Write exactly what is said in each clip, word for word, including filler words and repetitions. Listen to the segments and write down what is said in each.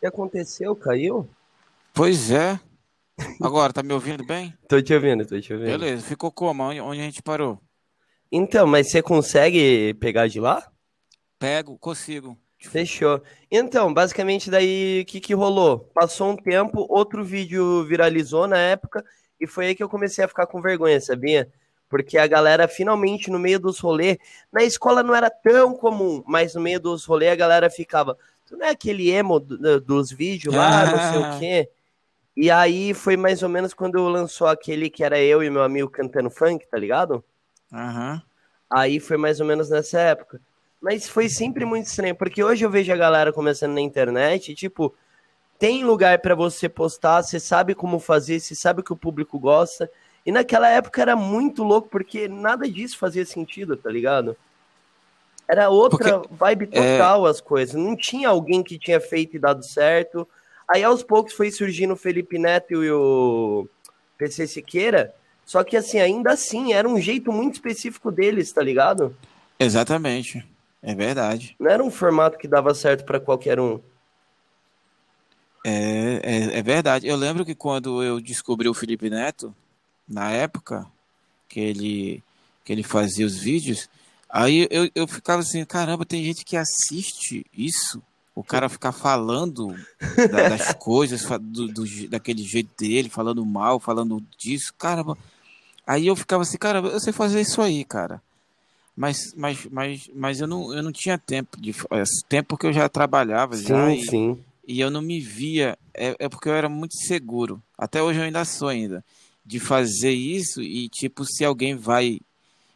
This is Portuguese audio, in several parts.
que aconteceu? Caiu? Pois é. Agora, tá me ouvindo bem? Tô te ouvindo, tô te ouvindo. Beleza, ficou como? Onde a gente parou? Então, mas você consegue pegar de lá? Pego, consigo. Fechou. Então, basicamente daí, o que que rolou? Passou um tempo, outro vídeo viralizou na época, e foi aí que eu comecei a ficar com vergonha, sabia? Porque a galera, finalmente, no meio dos rolês, na escola não era tão comum, mas no meio dos rolês a galera ficava, tu não é aquele emo do, dos vídeos lá, ah. não sei o quê? E aí foi mais ou menos quando lançou aquele que era eu e meu amigo cantando funk, tá ligado? Uhum. Aí foi mais ou menos nessa época. Mas foi sempre muito estranho, porque hoje eu vejo a galera começando na internet, tipo, tem lugar pra você postar, você sabe como fazer, você sabe que o público gosta. E naquela época era muito louco, porque nada disso fazia sentido, tá ligado? Era outra porque, vibe total é... as coisas. Não tinha alguém que tinha feito e dado certo. Aí aos poucos foi surgindo o Felipe Neto e o P C Siqueira. Só que assim, ainda assim, era um jeito muito específico deles, tá ligado? Exatamente. É verdade. Não era um formato que dava certo pra qualquer um. É, é, é verdade. Eu lembro que quando eu descobri o Felipe Neto, na época que ele, que ele fazia os vídeos, aí eu, eu ficava assim, caramba, tem gente que assiste isso, o cara ficar falando da, das coisas, do, do, daquele jeito dele, falando mal, falando disso, caramba. Aí eu ficava assim, caramba, eu sei fazer isso aí, cara. Mas, mas, mas, mas eu, não, eu não tinha tempo, de tempo porque eu já trabalhava, sim, já, sim. E, e eu não me via, é, é porque eu era muito inseguro, até hoje eu ainda sou ainda, de fazer isso e, tipo, se alguém vai,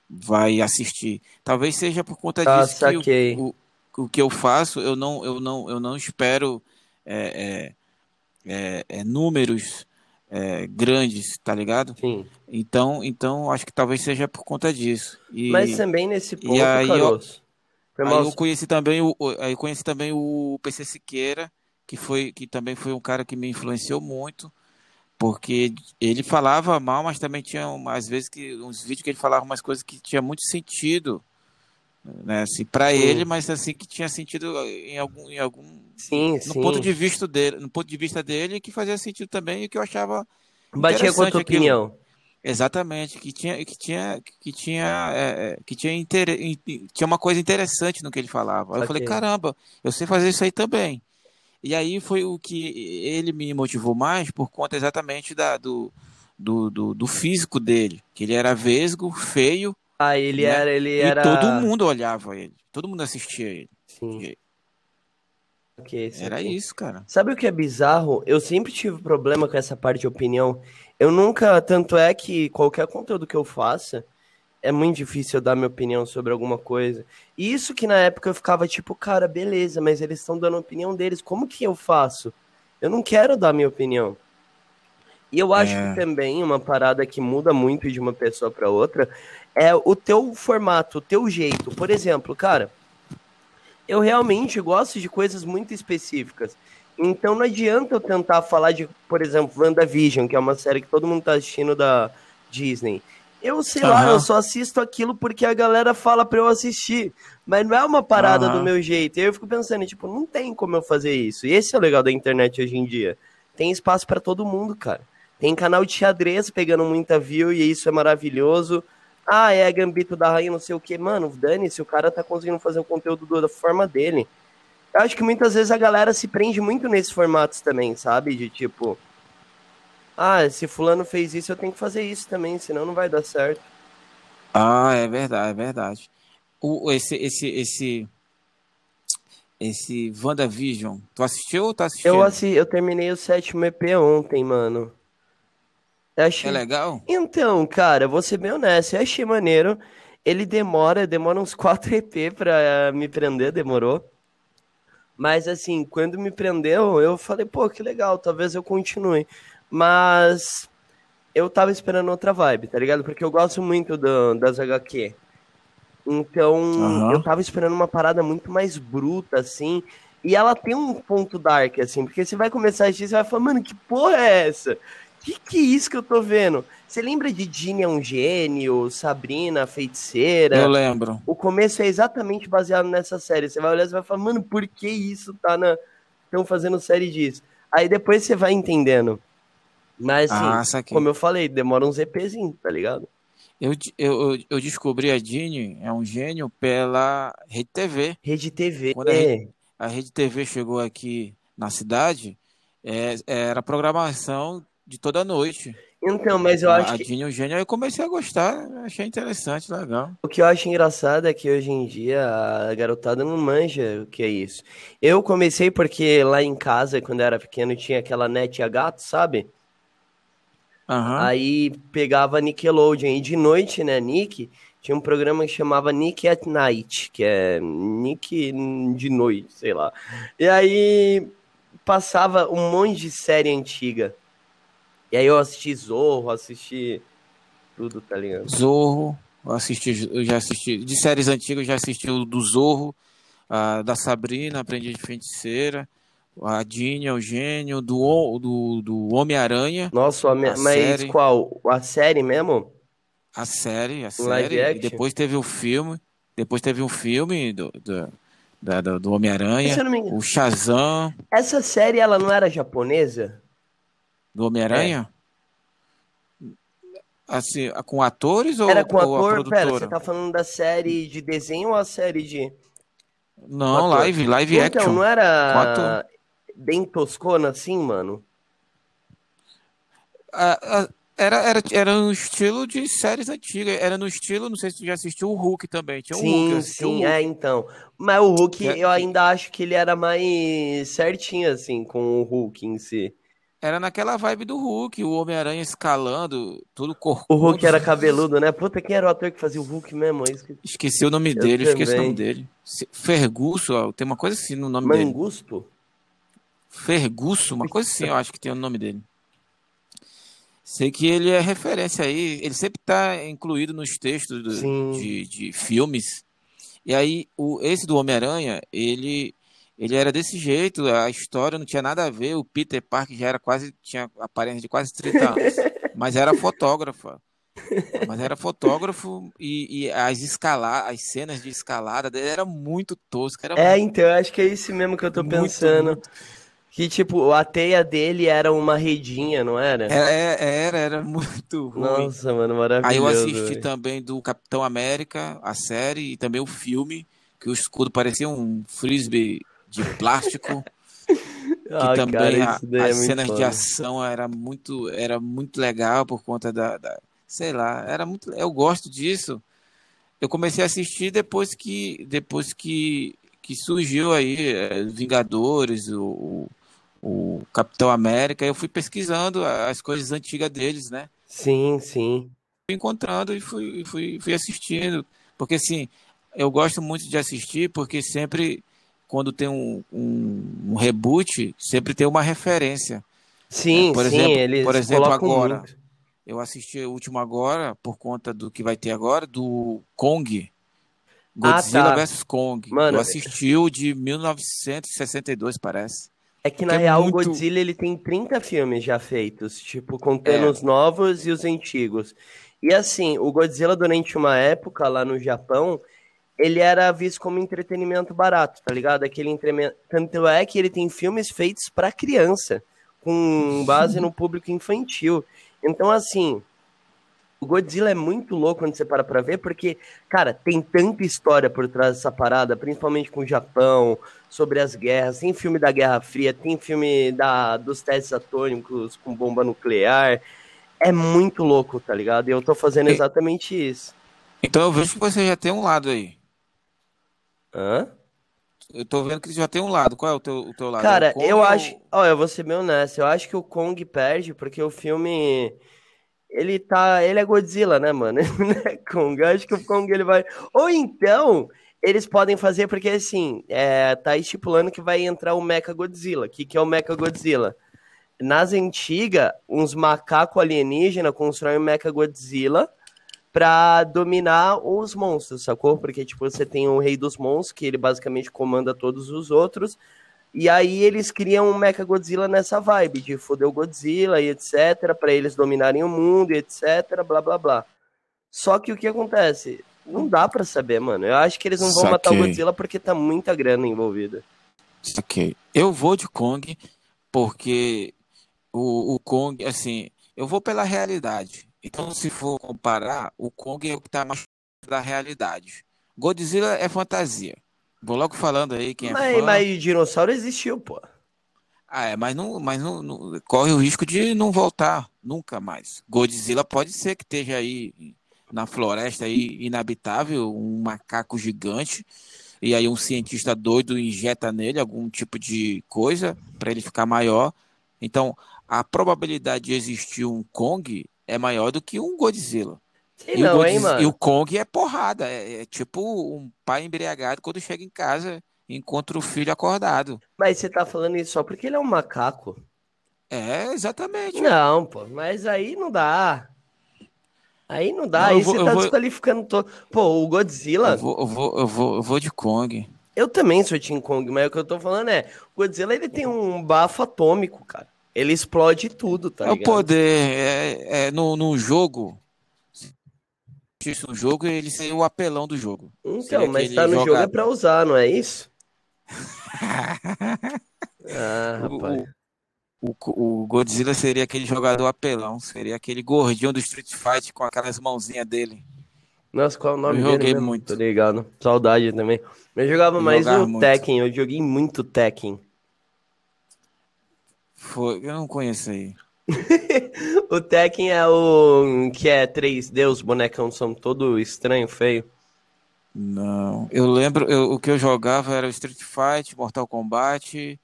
vai assistir. Talvez seja por conta ah, disso saquei. que o, o, o que eu faço, eu não, eu não, eu não espero é, é, é, números é, grandes, tá ligado? Sim. Então, então, acho que talvez seja por conta disso. E, mas também nesse ponto, e aí, Caroço. Eu, aí eu conheci também o, aí eu conheci também o P C Siqueira, que, foi, que também foi um cara que me influenciou muito. Porque ele falava mal, mas também tinha, às vezes, que, uns vídeos que ele falava umas coisas que tinha muito sentido, né, assim, para ele, mas assim, que tinha sentido em algum... Em algum sim, no sim. ponto de vista dele, no ponto de vista dele, que fazia sentido também e que eu achava batia com a tua opinião. Aquilo. Exatamente, que tinha, que tinha, que tinha, é, que tinha, inter... tinha uma coisa interessante no que ele falava. Aí eu falei, caramba, eu sei fazer isso aí também. E aí foi o que ele me motivou mais por conta exatamente da, do, do, do, do físico dele, que ele era vesgo, feio. Ah, ele né? era, ele e era... todo mundo olhava ele, todo mundo assistia ele. Sim. E... Okay, sim era sim. isso, cara. Sabe o que é bizarro? Eu sempre tive problema com essa parte de opinião. Eu nunca, tanto é que qualquer conteúdo que eu faça, é muito difícil eu dar minha opinião sobre alguma coisa. E isso que na época eu ficava tipo, cara, beleza, mas eles estão dando a opinião deles. Como que eu faço? Eu não quero dar minha opinião. E eu acho é. que também uma parada que muda muito de uma pessoa para outra é o teu formato, o teu jeito. Por exemplo, cara, eu realmente gosto de coisas muito específicas. Então não adianta eu tentar falar de, por exemplo, WandaVision, que é uma série que todo mundo tá assistindo da Disney. Eu sei uhum. lá, eu só assisto aquilo porque a galera fala pra eu assistir. Mas não é uma parada uhum. do meu jeito. E eu fico pensando, tipo, não tem como eu fazer isso. E esse é o legal da internet hoje em dia. Tem espaço pra todo mundo, cara. Tem canal de xadrez pegando muita view e isso é maravilhoso. Ah, é Gambito da Rainha, não sei o quê. Mano, dane-se, o cara tá conseguindo fazer o conteúdo da forma dele. Eu acho que muitas vezes a galera se prende muito nesses formatos também, sabe? De tipo... Ah, se fulano fez isso, eu tenho que fazer isso também, senão não vai dar certo. Ah, é verdade, é verdade. O, esse, esse, esse, esse WandaVision, tu assistiu ou tá assistindo? Eu, assi- eu terminei o sétimo E P ontem, mano. Eu achei... É legal? Então, cara, vou ser bem honesto, eu achei maneiro. Ele demora, demora uns quatro E P pra me prender, demorou. Mas assim, quando me prendeu, eu falei, pô, que legal, talvez eu continue. Mas eu tava esperando outra vibe, tá ligado? Porque eu gosto muito do, das H Q. Então, uhum. eu tava esperando uma parada muito mais bruta, assim. E ela tem um ponto dark, assim. Porque você vai começar a assistir, você vai falar, mano, que porra é essa? Que que é isso que eu tô vendo? Você lembra de Dini é um Gênio, Sabrina, Feiticeira? Eu lembro. O começo é exatamente baseado nessa série. Você vai olhar e vai falar, mano, por que isso tá na... estão fazendo série disso. Aí depois você vai entendendo. Mas, assim, ah, como eu falei, demora uns EPzinho, tá ligado? Eu, eu, eu descobri a Dini é um gênio pela RedeTV. RedeTV. Quando é. a RedeTV chegou aqui na cidade, é, era programação de toda noite. Então, mas eu a, acho a que... A Dini é um gênio, aí eu comecei a gostar, achei interessante, legal. O que eu acho engraçado é que hoje em dia a garotada não manja o que é isso. Eu comecei porque lá em casa, quando eu era pequeno, tinha aquela net a gato, sabe? Uhum. Aí pegava Nickelodeon, e de noite, né, Nick, tinha um programa que chamava Nick at Night, que é Nick de noite, sei lá. E aí passava um monte de série antiga. E aí eu assisti Zorro, assisti tudo, tá ligado? Zorro, eu, assisti, eu já assisti, de séries antigas eu já assisti o do Zorro, a, da Sabrina, Aprendiz de Feiticeira. A Dini é um gênio, do, do, do Homem-Aranha. Nossa, a mas série, qual? A série mesmo? A série, a série. E depois teve o filme. Depois teve um filme do, do, do, do Homem-Aranha. O Shazam. Essa série, ela não era japonesa? Do Homem-Aranha? É. Assim, com atores ou era com ou ator? A produtora? Pera, você tá falando da série de desenho ou a série de... Não, live, live então, action. Então, não era... bem toscona assim, mano? Ah, ah, era, era, era um estilo de séries antigas. Era no estilo, não sei se tu já assistiu o Hulk também. Tinha um sim, Hulk, sim, Hulk. É, então. Mas o Hulk, é, eu ainda acho que ele era mais certinho, assim, com o Hulk em si. Era naquela vibe do Hulk, o Homem-Aranha escalando, tudo corcudo. O Hulk era cabeludo, né? Puta, quem era o ator que fazia o Hulk mesmo? Esqueci, esqueci o nome eu dele, também. esqueci o nome dele. Fergusso, tem uma coisa assim no nome Mangusto? dele. Mangusto? Fergusso, uma coisa assim, eu acho que tem o nome dele. Sei que ele é referência aí, ele sempre tá incluído nos textos do, de, de filmes. E aí, o, esse do Homem-Aranha, ele, ele era desse jeito, a história não tinha nada a ver, o Peter Parker já era quase, tinha aparência de quase trinta anos, mas era fotógrafo. Mas era fotógrafo e, e as, escala, as cenas de escalada dele era muito tosca. Era é, muito, então, eu acho que é isso mesmo que eu tô muito, pensando. Muito. Que, tipo, a teia dele era uma redinha, não era? Era, era, era muito ruim. Nossa, mano, maravilhoso. Aí eu assisti véio. também do Capitão América, a série, e também o filme, que o escudo parecia um frisbee de plástico. Que ah, também cara, a, as é cenas foda. de ação era muito, era muito legal por conta da, da... Sei lá, era muito... Eu gosto disso. Eu comecei a assistir depois que, depois que, que surgiu aí é, Vingadores, o... o Capitão América, eu fui pesquisando as coisas antigas deles, né? Sim, sim. Fui encontrando e fui, fui, fui assistindo, porque assim, eu gosto muito de assistir, porque sempre, quando tem um, um, um reboot, sempre tem uma referência. Sim, é, por sim, exemplo, eles Por exemplo, agora, muito. eu assisti o último agora, por conta do que vai ter agora, do Kong. Godzilla ah, tá. versus Kong. Mano, eu assisti o de mil novecentos e sessenta e dois, parece. É que, na que real, é muito... o Godzilla ele tem trinta filmes já feitos, tipo, contando é. os novos e os antigos. E assim, o Godzilla, durante uma época, lá no Japão, ele era visto como entretenimento barato, tá ligado? Aquele entreme... Tanto é que ele tem filmes feitos pra criança, com base no público infantil. Então, assim, o Godzilla é muito louco quando você para pra ver, porque, cara, tem tanta história por trás dessa parada, principalmente com o Japão... sobre as guerras, tem filme da Guerra Fria, tem filme da, dos testes atômicos com bomba nuclear, é muito louco, tá ligado? E eu tô fazendo exatamente e... isso. Então eu vejo que você já tem um lado aí. Hã? Eu tô vendo que já tem um lado, qual é o teu, o teu lado? Cara, é eu acho, ou... olha, eu vou ser bem honesto, eu acho que o Kong perde porque o filme... Ele tá, ele é Godzilla, né, mano? Ele não é Kong, eu acho que o Kong ele vai... Ou então... Eles podem fazer porque, assim, é, tá estipulando que vai entrar o Mecha Godzilla. O que, que é o Mecha Godzilla? Nas antigas, uns macacos alienígenas constroem o Mecha Godzilla pra dominar os monstros, sacou? Porque, tipo, você tem o Rei dos Monstros, que ele basicamente comanda todos os outros. E aí eles criam um Mecha Godzilla nessa vibe de foder o Godzilla e et cetera, pra eles dominarem o mundo e et cetera, blá, blá, blá. Só que o que acontece... Não dá pra saber, mano. Eu acho que eles não vão Saquei. matar o Godzilla porque tá muita grana envolvida. Ok. Eu vou de Kong, porque o, o Kong, assim, eu vou pela realidade. Então, se for comparar, o Kong é o que tá mais da realidade. Godzilla é fantasia. Vou logo falando aí quem é mas, fã. Mas dinossauro existiu, pô. Ah, é, mas, não, mas não, não, corre o risco de não voltar nunca mais. Godzilla pode ser que esteja aí na floresta aí, inabitável, um macaco gigante, e aí um cientista doido injeta nele algum tipo de coisa para ele ficar maior. Então, a probabilidade de existir um Kong é maior do que um Godzilla. Sei e, não, o Godzilla hein, mano? E o Kong é porrada, é, é tipo um pai embriagado quando chega em casa... Encontra o filho acordado. Mas você tá falando isso só porque ele é um macaco. É, exatamente. Não, pô, mas aí não dá. Aí não dá, não, aí vou, você tá vou... desqualificando todo. Pô, o Godzilla... Eu vou, eu vou, eu vou, eu vou de Kong. Eu também sou Team Kong, mas o que eu tô falando é... O Godzilla, ele tem um bafo atômico, cara. Ele explode tudo, tá ligado? É o poder, é, é no, no jogo... Se no jogo, ele seria o apelão do jogo. Então, seria mas tá no jogador. Jogo é pra usar, não é isso? Ah, rapaz. O, o, o Godzilla seria aquele jogador apelão, seria aquele gordinho do Street Fighter com aquelas mãozinhas dele. Nossa, qual é o nome eu dele? Eu joguei mesmo? Muito. Tô ligado. Saudade também. Eu jogava eu mais o muito. Tekken, eu joguei muito Tekken. Foi, eu não conheço aí. O Tekken é o que é três D, os bonecão são todo estranho, feio. Não, eu lembro, eu, o que eu jogava era Street Fighter, Mortal Kombat,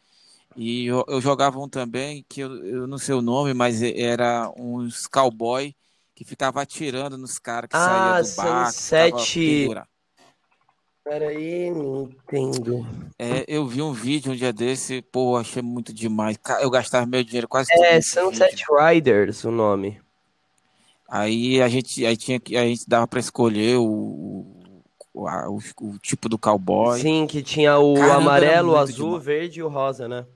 e eu, eu jogava um também, que eu, eu não sei o nome, mas era uns cowboy que ficava atirando nos caras que ah, saía do barco. Sete... Peraí, não entendo. É, eu vi um vídeo um dia desse, pô, achei muito demais. Eu gastava meu dinheiro quase todo. É, Sunset Riders o nome. Aí a gente, aí tinha, a gente dava pra escolher o, o, a, o, o tipo do cowboy. Sim, que tinha o Caramba, amarelo, o azul, o verde e o rosa, né?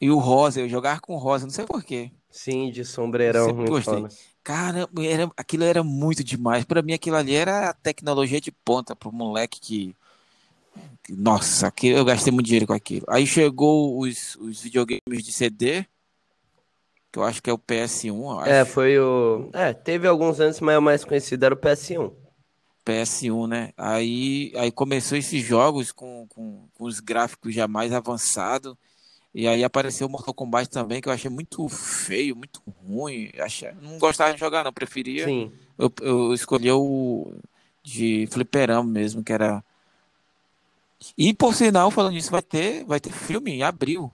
E o rosa, eu jogava com rosa, não sei porquê. Sim, de sombreirão. Sempre gostei. Fala. Caramba, era, aquilo era muito demais. Pra mim, aquilo ali era a tecnologia de ponta pro moleque que... Nossa, eu gastei muito dinheiro com aquilo. Aí chegou os, os videogames de C D, que eu acho que é o P S um. Acho. É, foi o... É, teve alguns anos, mas o mais conhecido era o P S um. P S um, né? Aí, aí começou esses jogos com, com, com os gráficos já mais avançados. E aí apareceu o Mortal Kombat também, que eu achei muito feio, muito ruim. Achei... Não gostava de jogar, não. Preferia... Sim. Eu, eu escolhi o de fliperama mesmo, que era... E por sinal, falando nisso, vai ter, vai ter filme em abril.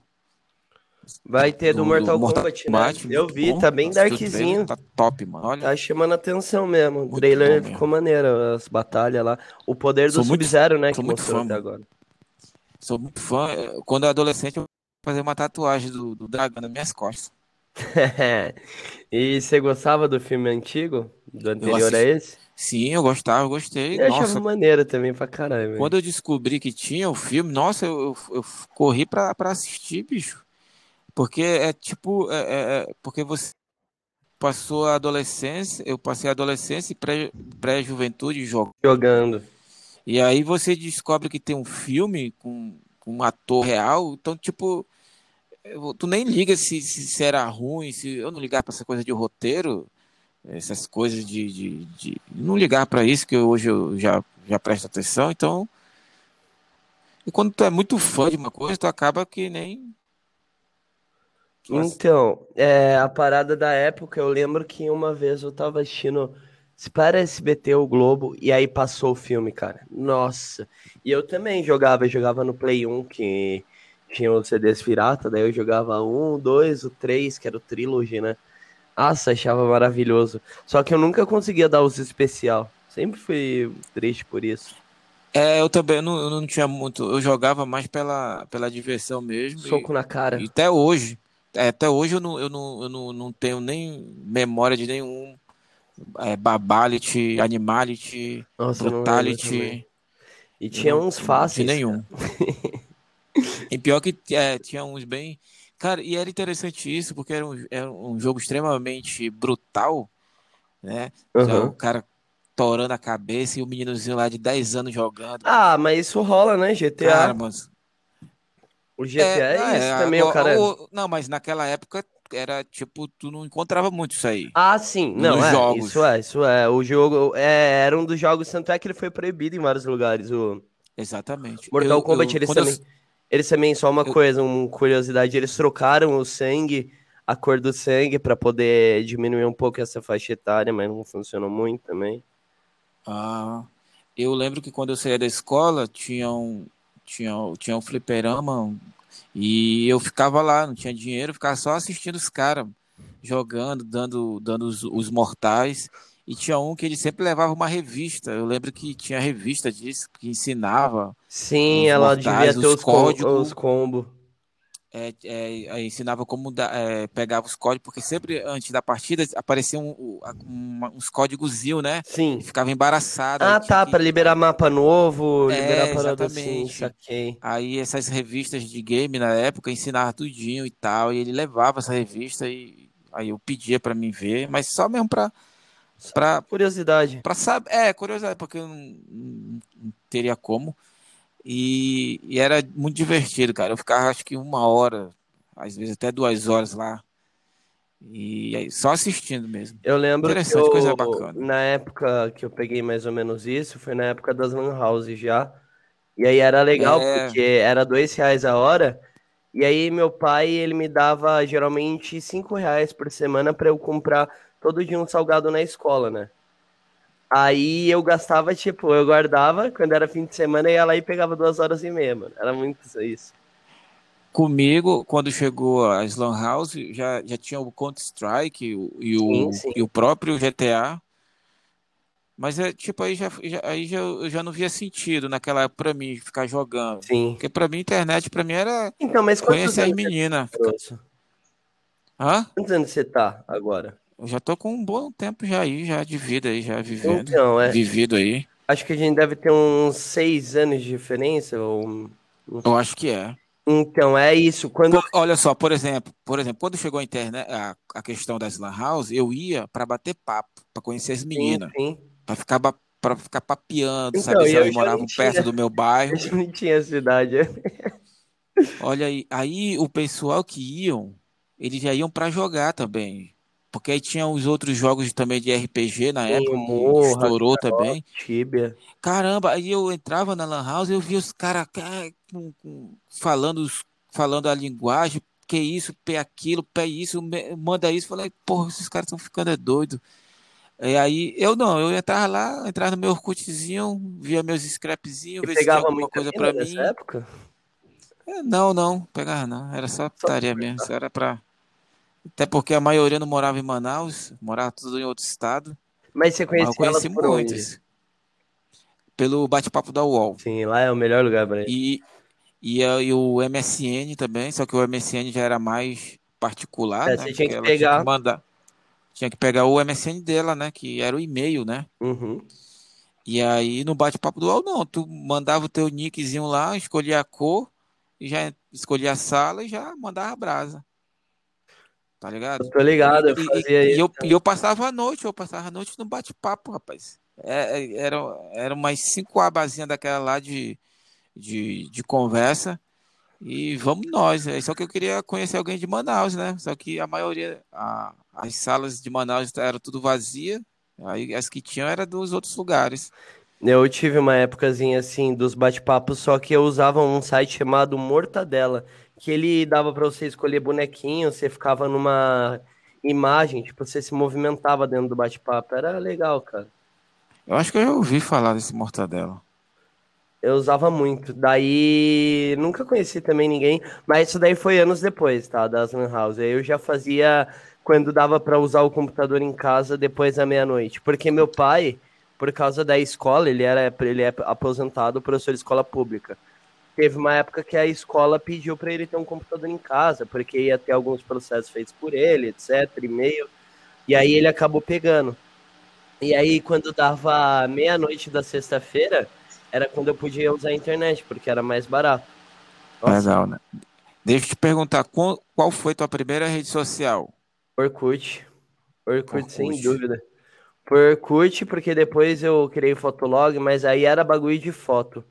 Vai ter do, do Mortal, Mortal Kombat, Kombat, né? Eu vi, bom, tá bem darkzinho. Tá top, mano. Olha. Tá chamando atenção mesmo. O trailer ficou maneiro, as batalhas lá. O poder do Sub-Zero, né? Que mostrou fã, até agora. Sou muito fã. Quando eu era adolescente, eu fazer uma tatuagem do, do dragão nas minhas costas. E você gostava do filme antigo? Do anterior a esse? Sim, eu gostava, eu gostei. Eu nossa. Achava maneiro também pra caralho. Quando eu descobri que tinha o filme, nossa, eu, eu, eu corri pra, pra assistir, bicho. Porque é tipo... É, é, porque você passou a adolescência, eu passei a adolescência e pré, pré-juventude jogando. Jogando. E aí você descobre que tem um filme com... um ator real, então tipo tu nem liga se, se, se era ruim, se eu não ligar pra essa coisa de roteiro, essas coisas de, de, de... não ligar pra isso que hoje eu já, já presto atenção, então e quando tu é muito fã de uma coisa, tu acaba que nem então, é, a parada da época, eu lembro que uma vez eu tava assistindo para S B T ou Globo, e aí passou o filme, cara. Nossa. E eu também jogava, eu jogava no Play um, que tinha os C Ds pirata, daí eu jogava um, dois, o três, que era o Trilogy, né? Nossa, achava maravilhoso. Só que eu nunca conseguia dar uso especial. Sempre fui triste por isso. É, eu também eu não, eu não tinha muito... Eu jogava mais pela, pela diversão mesmo. Soco e, na cara. E até hoje. É, até hoje eu, não, eu, não, eu não, não tenho nem memória de nenhum... É, Babality, Animality, nossa, Brutality. E tinha uns fáceis. De nenhum. E pior que é, tinha uns bem... Cara, e era interessante isso, porque era um, era um jogo extremamente brutal, né? Uhum. Então, o cara torando a cabeça e o meninozinho lá de dez anos jogando. Ah, mas isso rola, né? G T A. Cara, mas... O G T A é, é isso é, também, o, o cara... O, não, mas naquela época era, tipo, tu não encontrava muito isso aí. Ah, sim. Não, nos é, jogos. Isso é, isso é. O jogo é, era um dos jogos, tanto é que ele foi proibido em vários lugares. O... Exatamente. Mortal eu, Kombat, eu, eles também... Eu... Eles também, só uma eu... coisa, uma curiosidade, eles trocaram o sangue, a cor do sangue, pra poder diminuir um pouco essa faixa etária, mas não funcionou muito também. Ah... Eu lembro que quando eu saía da escola, tinha um, tinha, tinha um fliperama e eu ficava lá, não tinha dinheiro, ficava só assistindo os caras, jogando, dando, dando os, os mortais. E tinha um que ele sempre levava uma revista. Eu lembro que tinha revista disso, que ensinava. Sim, ela mortais, devia ter os códigos. Os combos. É, é, ensinava como da, é, pegava os códigos, porque sempre antes da partida apareciam um, um, um, uns códigos, né? Sim. Ficava embaraçado. Ah, tá, que... para liberar mapa novo, é, liberar parada assim, saquei. Aí essas revistas de game na época ensinavam tudinho e tal, e ele levava essa revista e aí eu pedia para mim ver, mas só mesmo para para curiosidade. Para saber, é, curiosidade, porque eu não, não teria como. E, e era muito divertido, cara. Eu ficava acho que uma hora, às vezes até duas horas lá. E aí, só assistindo mesmo. Eu lembro que eu, coisa bacana. Na época que eu peguei mais ou menos isso, foi na época das Lan Houses já. E aí era legal, é... porque era dois reais a hora. E aí meu pai, ele me dava geralmente cinco reais por semana pra eu comprar todo dia um salgado na escola, né? Aí eu gastava, tipo, eu guardava, quando era fim de semana, eu ia lá e pegava duas horas e meia, mano. Era muito isso. Comigo, quando chegou a Slam House, já, já tinha o Counter-Strike e o, sim, sim. E o próprio G T A. Mas, é tipo, aí, já, já, aí já, eu já não via sentido naquela época pra mim ficar jogando. Sim. Porque pra mim, internet, pra mim era então, mas conhecer as meninas. Fica... Hã? Quantos anos você tá agora? Eu já tô com um bom tempo já aí, já de vida aí, já vivendo, então, é. vivido aí. Acho que a gente deve ter uns seis anos de diferença, ou... Eu acho que é. Então, é isso. Quando... Por, olha só, por exemplo, por exemplo, quando chegou a internet, a, a questão das lan house, eu ia pra bater papo, pra conhecer as meninas, sim, sim. Pra ficar pra ficar papeando, então, sabe? Eu, eu morava perto tinha, do meu bairro. Eu não tinha essa idade. Olha aí, aí o pessoal que iam, eles já iam pra jogar também. Porque aí tinha os outros jogos também de R P G na época, que estourou também. Tíbia. Caramba, aí eu entrava na Lan House e eu via os caras falando, falando a linguagem, que isso, pé aquilo, pé isso, manda isso. Falei, porra, esses caras estão ficando é doido. E aí, eu não, eu entrava lá, entrava no meu Orkutzinho, via meus scrapzinhos, via se tinha alguma coisa pra mim. Época? Não, não, pegava não, era só putaria mesmo, isso era pra... Até porque a maioria não morava em Manaus, morava tudo em outro estado. Mas você conhecia Mas eu conheci muitos. Pelo bate-papo da U O L. Sim, lá é o melhor lugar pra ele. E, e, e o M S N também, só que o M S N já era mais particular. É, né? Você tinha que pegar. Tinha que, mandar, tinha que pegar o M S N dela, né? Que era o e-mail, né? Uhum. E aí no bate-papo do U O L, não. Tu mandava o teu nickzinho lá, escolhia a cor, e já escolhia a sala e já mandava a brasa. Tá ligado? Eu tô ligado, eu fazia e, e, eu, e eu passava a noite, eu passava a noite no bate-papo, rapaz. É, era, era umas cinco abazinhas daquela lá de, de, de conversa. E vamos nós. Só que eu queria conhecer alguém de Manaus, né? Só que a maioria, a, as salas de Manaus eram tudo vazias. Aí as que tinham eram dos outros lugares. Eu tive uma épocazinha assim dos bate-papos, só que eu usava um site chamado Mortadela. Que ele dava pra você escolher bonequinho, você ficava numa imagem, tipo, você se movimentava dentro do bate-papo. Era legal, cara. Eu acho que eu já ouvi falar desse Mortadela. Eu usava muito. Daí, nunca conheci também ninguém, mas isso daí foi anos depois, tá, das Lan House. Eu já fazia quando dava pra usar o computador em casa depois da meia-noite. Porque meu pai, por causa da escola, ele, era, ele é aposentado, professor de escola pública. Teve uma época que a escola pediu para ele ter um computador em casa, porque ia ter alguns processos feitos por ele, etcétera, e-mail, e aí ele acabou pegando. E aí, quando dava meia-noite da sexta-feira, era quando eu podia usar a internet, porque era mais barato. Legal, né? Deixa eu te perguntar, qual, qual foi tua primeira rede social? Orkut. Orkut, Orkut. Sem dúvida. Por Orkut, porque depois eu criei Fotolog, mas aí era bagulho de foto.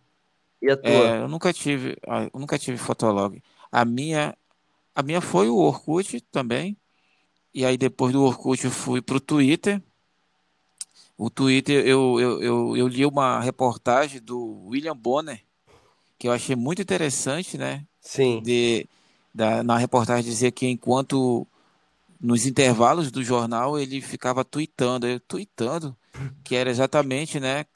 E a tua? É, eu nunca tive, eu nunca tive Fotolog. A minha, a minha foi o Orkut também. E aí depois do Orkut eu fui para o Twitter. O Twitter, eu, eu, eu, eu li uma reportagem do William Bonner, que eu achei muito interessante, né? Sim. De, da, na reportagem dizia que enquanto nos intervalos do jornal ele ficava tweetando, eu, tweetando, que era exatamente, né?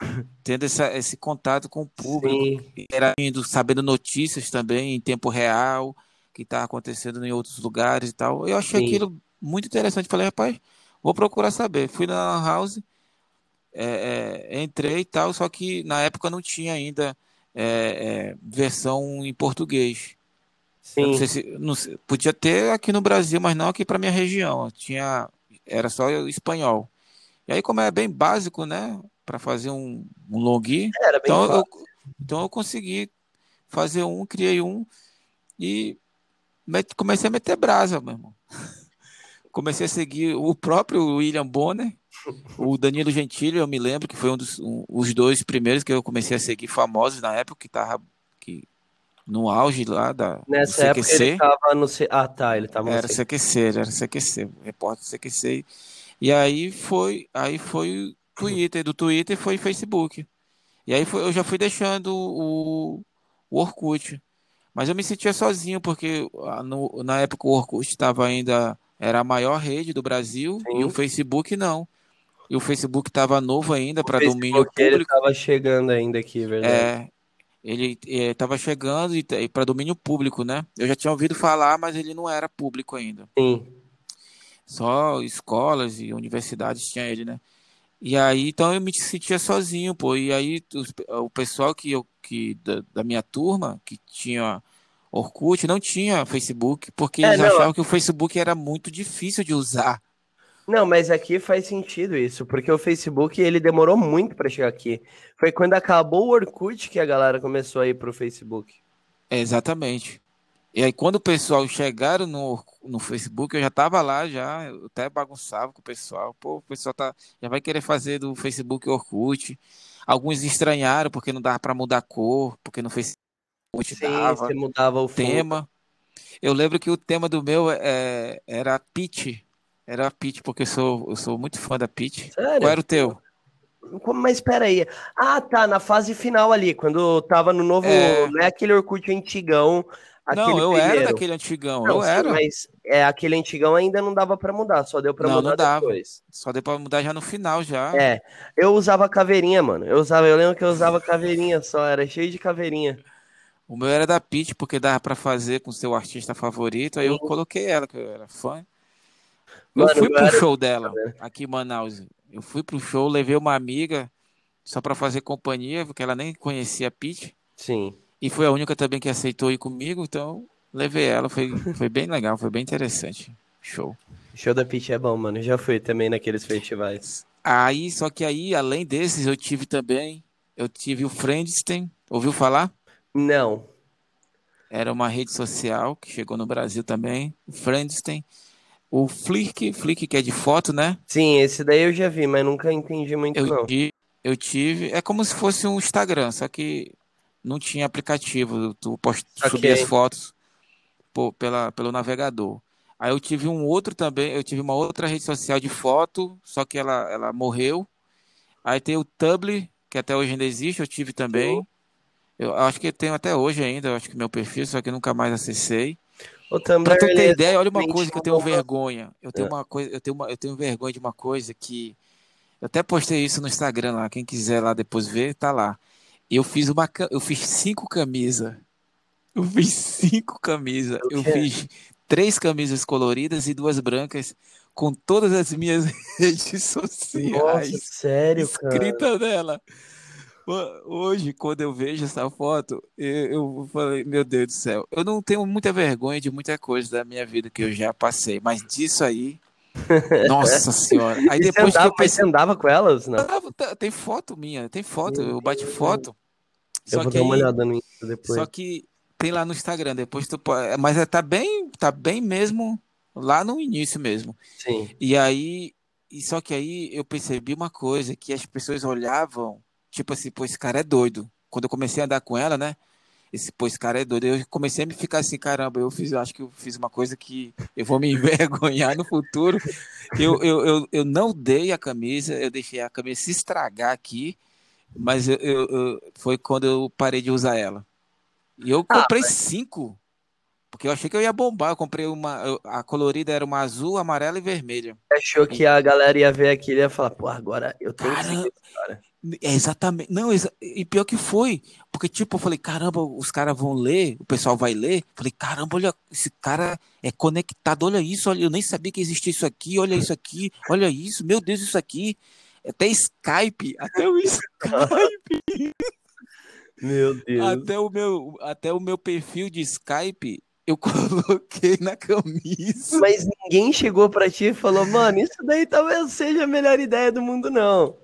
Tendo essa, esse contato com o público, interagindo, sabendo notícias também em tempo real, que está acontecendo em outros lugares e tal. Eu achei Sim. aquilo muito interessante. Falei, rapaz, vou procurar saber. Fui na House. É, é, entrei e tal, só que na época não tinha ainda é, é, versão em português. Sim. Não sei se, não sei, podia ter aqui no Brasil, mas não aqui para minha região. Tinha, era só espanhol. E aí, como é bem básico, né, para fazer um, um login, então eu, então eu consegui fazer um, criei um e met, comecei a meter brasa, meu irmão. Comecei a seguir o próprio William Bonner. O Danilo Gentili, eu me lembro que foi um dos um, os dois primeiros que eu comecei a seguir famosos na época, que tava que, no auge lá da Nessa do C Q C. Época ele tava no... Ah, tá, ele tava no Era C Q C, era C Q C, repórter do C Q C. E aí foi, aí foi o Twitter, do Twitter foi Facebook. E aí foi, eu já fui deixando o, o Orkut. Mas eu me sentia sozinho, porque no, na época o Orkut estava ainda... Era a maior rede do Brasil. Sim. E o Facebook não. E o Facebook estava novo ainda para domínio público. Ele estava chegando ainda aqui, verdade? É, ele estava chegando e, e para domínio público, né? Eu já tinha ouvido falar, mas ele não era público ainda. Sim. Só escolas e universidades tinha ele, né? E aí, então eu me sentia sozinho, pô. E aí o, o pessoal que eu, que da, da minha turma, que tinha Orkut, não tinha Facebook, porque é, eles não. achavam que o Facebook era muito difícil de usar. Não, mas aqui faz sentido isso, porque o Facebook, ele demorou muito para chegar aqui. Foi quando acabou o Orkut que a galera começou a ir pro Facebook. É, exatamente. E aí quando o pessoal chegaram no, no Facebook, eu já tava lá, já, eu até bagunçava com o pessoal. Pô, o pessoal tá, já vai querer fazer do Facebook Orkut. Alguns estranharam porque não dava para mudar a cor, porque no Facebook dava, Sim, você mudava o tema. Fundo. Eu lembro que o tema do meu é, era Pitch. Era a Pitch, porque eu sou, eu sou muito fã da Pitch. Sério? Qual era o teu? Mas peraí. Ah, tá, na fase final ali, quando tava no novo... É... Não é aquele Orkut antigão. Aquele não, eu primeiro. era daquele antigão, não, eu sim, era. Mas é, aquele antigão ainda não dava pra mudar, só deu pra não, mudar não dava. depois. Só deu pra mudar já no final, já. É, eu usava caveirinha, mano. Eu, usava, eu lembro que eu usava caveirinha só, era cheio de caveirinha. O meu era da Pitch, porque dava pra fazer com seu artista favorito, aí eu coloquei ela, que eu era fã. Eu Mano, fui pro era... show dela, aqui em Manaus. Eu fui pro show, levei uma amiga só pra fazer companhia, porque ela nem conhecia a Pitch. Sim. E foi a única também que aceitou ir comigo, então levei ela. Foi, foi bem legal, foi bem interessante. Show. Show da Pitch é bom, mano. Já fui também naqueles festivais. Aí, só que aí, além desses, eu tive também, eu tive o Friendster. Ouviu falar? Não. Era uma rede social que chegou no Brasil também, o Friendster. O Flick, Flick que é de foto, né? Sim, esse daí eu já vi, mas nunca entendi muito eu não. Tive, eu tive... É como se fosse um Instagram, só que não tinha aplicativo. Tu post, okay. subia as fotos por, pela, pelo navegador. Aí eu tive um outro também, eu tive uma outra rede social de foto, só que ela, ela morreu. Aí tem o Tumblr, que até hoje ainda existe, eu tive também. Uhum. Eu acho que tenho até hoje ainda, eu acho que meu perfil, só que eu nunca mais acessei. Para tu ter ideia, olha uma coisa que eu tenho vergonha. Eu tenho, é. uma coisa, eu, tenho uma, eu tenho vergonha de uma coisa que... Eu até postei isso no Instagram lá. Quem quiser lá depois ver, tá lá. Eu fiz, uma, eu fiz cinco camisas. Eu fiz cinco camisas. Eu fiz três camisas coloridas e duas brancas com todas as minhas redes sociais. Nossa, sério, cara? Escrita nela. Hoje, quando eu vejo essa foto, eu, eu falei, meu Deus do céu, eu não tenho muita vergonha de muita coisa da minha vida que eu já passei, mas disso aí, nossa senhora. Aí depois você andava, que eu pensei... Mas você andava com elas, não? Tem foto minha, tem foto, eu bati foto. Eu só vou que dar uma aí, olhada no Insta depois. Só que tem lá no Instagram, depois tu pode... Mas tá bem, tá bem mesmo, lá no início mesmo. Sim. E aí, e só que aí eu percebi uma coisa, que as pessoas olhavam tipo assim, pô, esse cara é doido. Quando eu comecei a andar com ela, né? Esse, pô, esse cara é doido. Eu comecei a me ficar assim, caramba, eu fiz, eu acho que eu fiz uma coisa que eu vou me envergonhar no futuro. Eu, eu, eu, eu não dei a camisa, eu deixei a camisa se estragar aqui, mas eu, eu, eu, foi quando eu parei de usar ela. E eu comprei ah, cinco, porque eu achei que eu ia bombar. Eu comprei uma, eu, a colorida era uma azul, amarela e vermelha. Achou que a galera ia ver aquilo e ia falar, pô, agora eu tenho cinco, cara. É exatamente, não, exa... e pior que foi, porque tipo, eu falei, caramba, os caras vão ler, o pessoal vai ler, eu falei, caramba, olha, esse cara é conectado, olha isso, olha, eu nem sabia que existia isso aqui, olha isso aqui, olha isso, meu Deus, isso aqui, até Skype, até o Skype, meu Deus, até o meu, até o meu perfil de Skype, eu coloquei na camisa. Mas ninguém chegou pra ti e falou, mano, isso daí talvez seja a melhor ideia do mundo, não.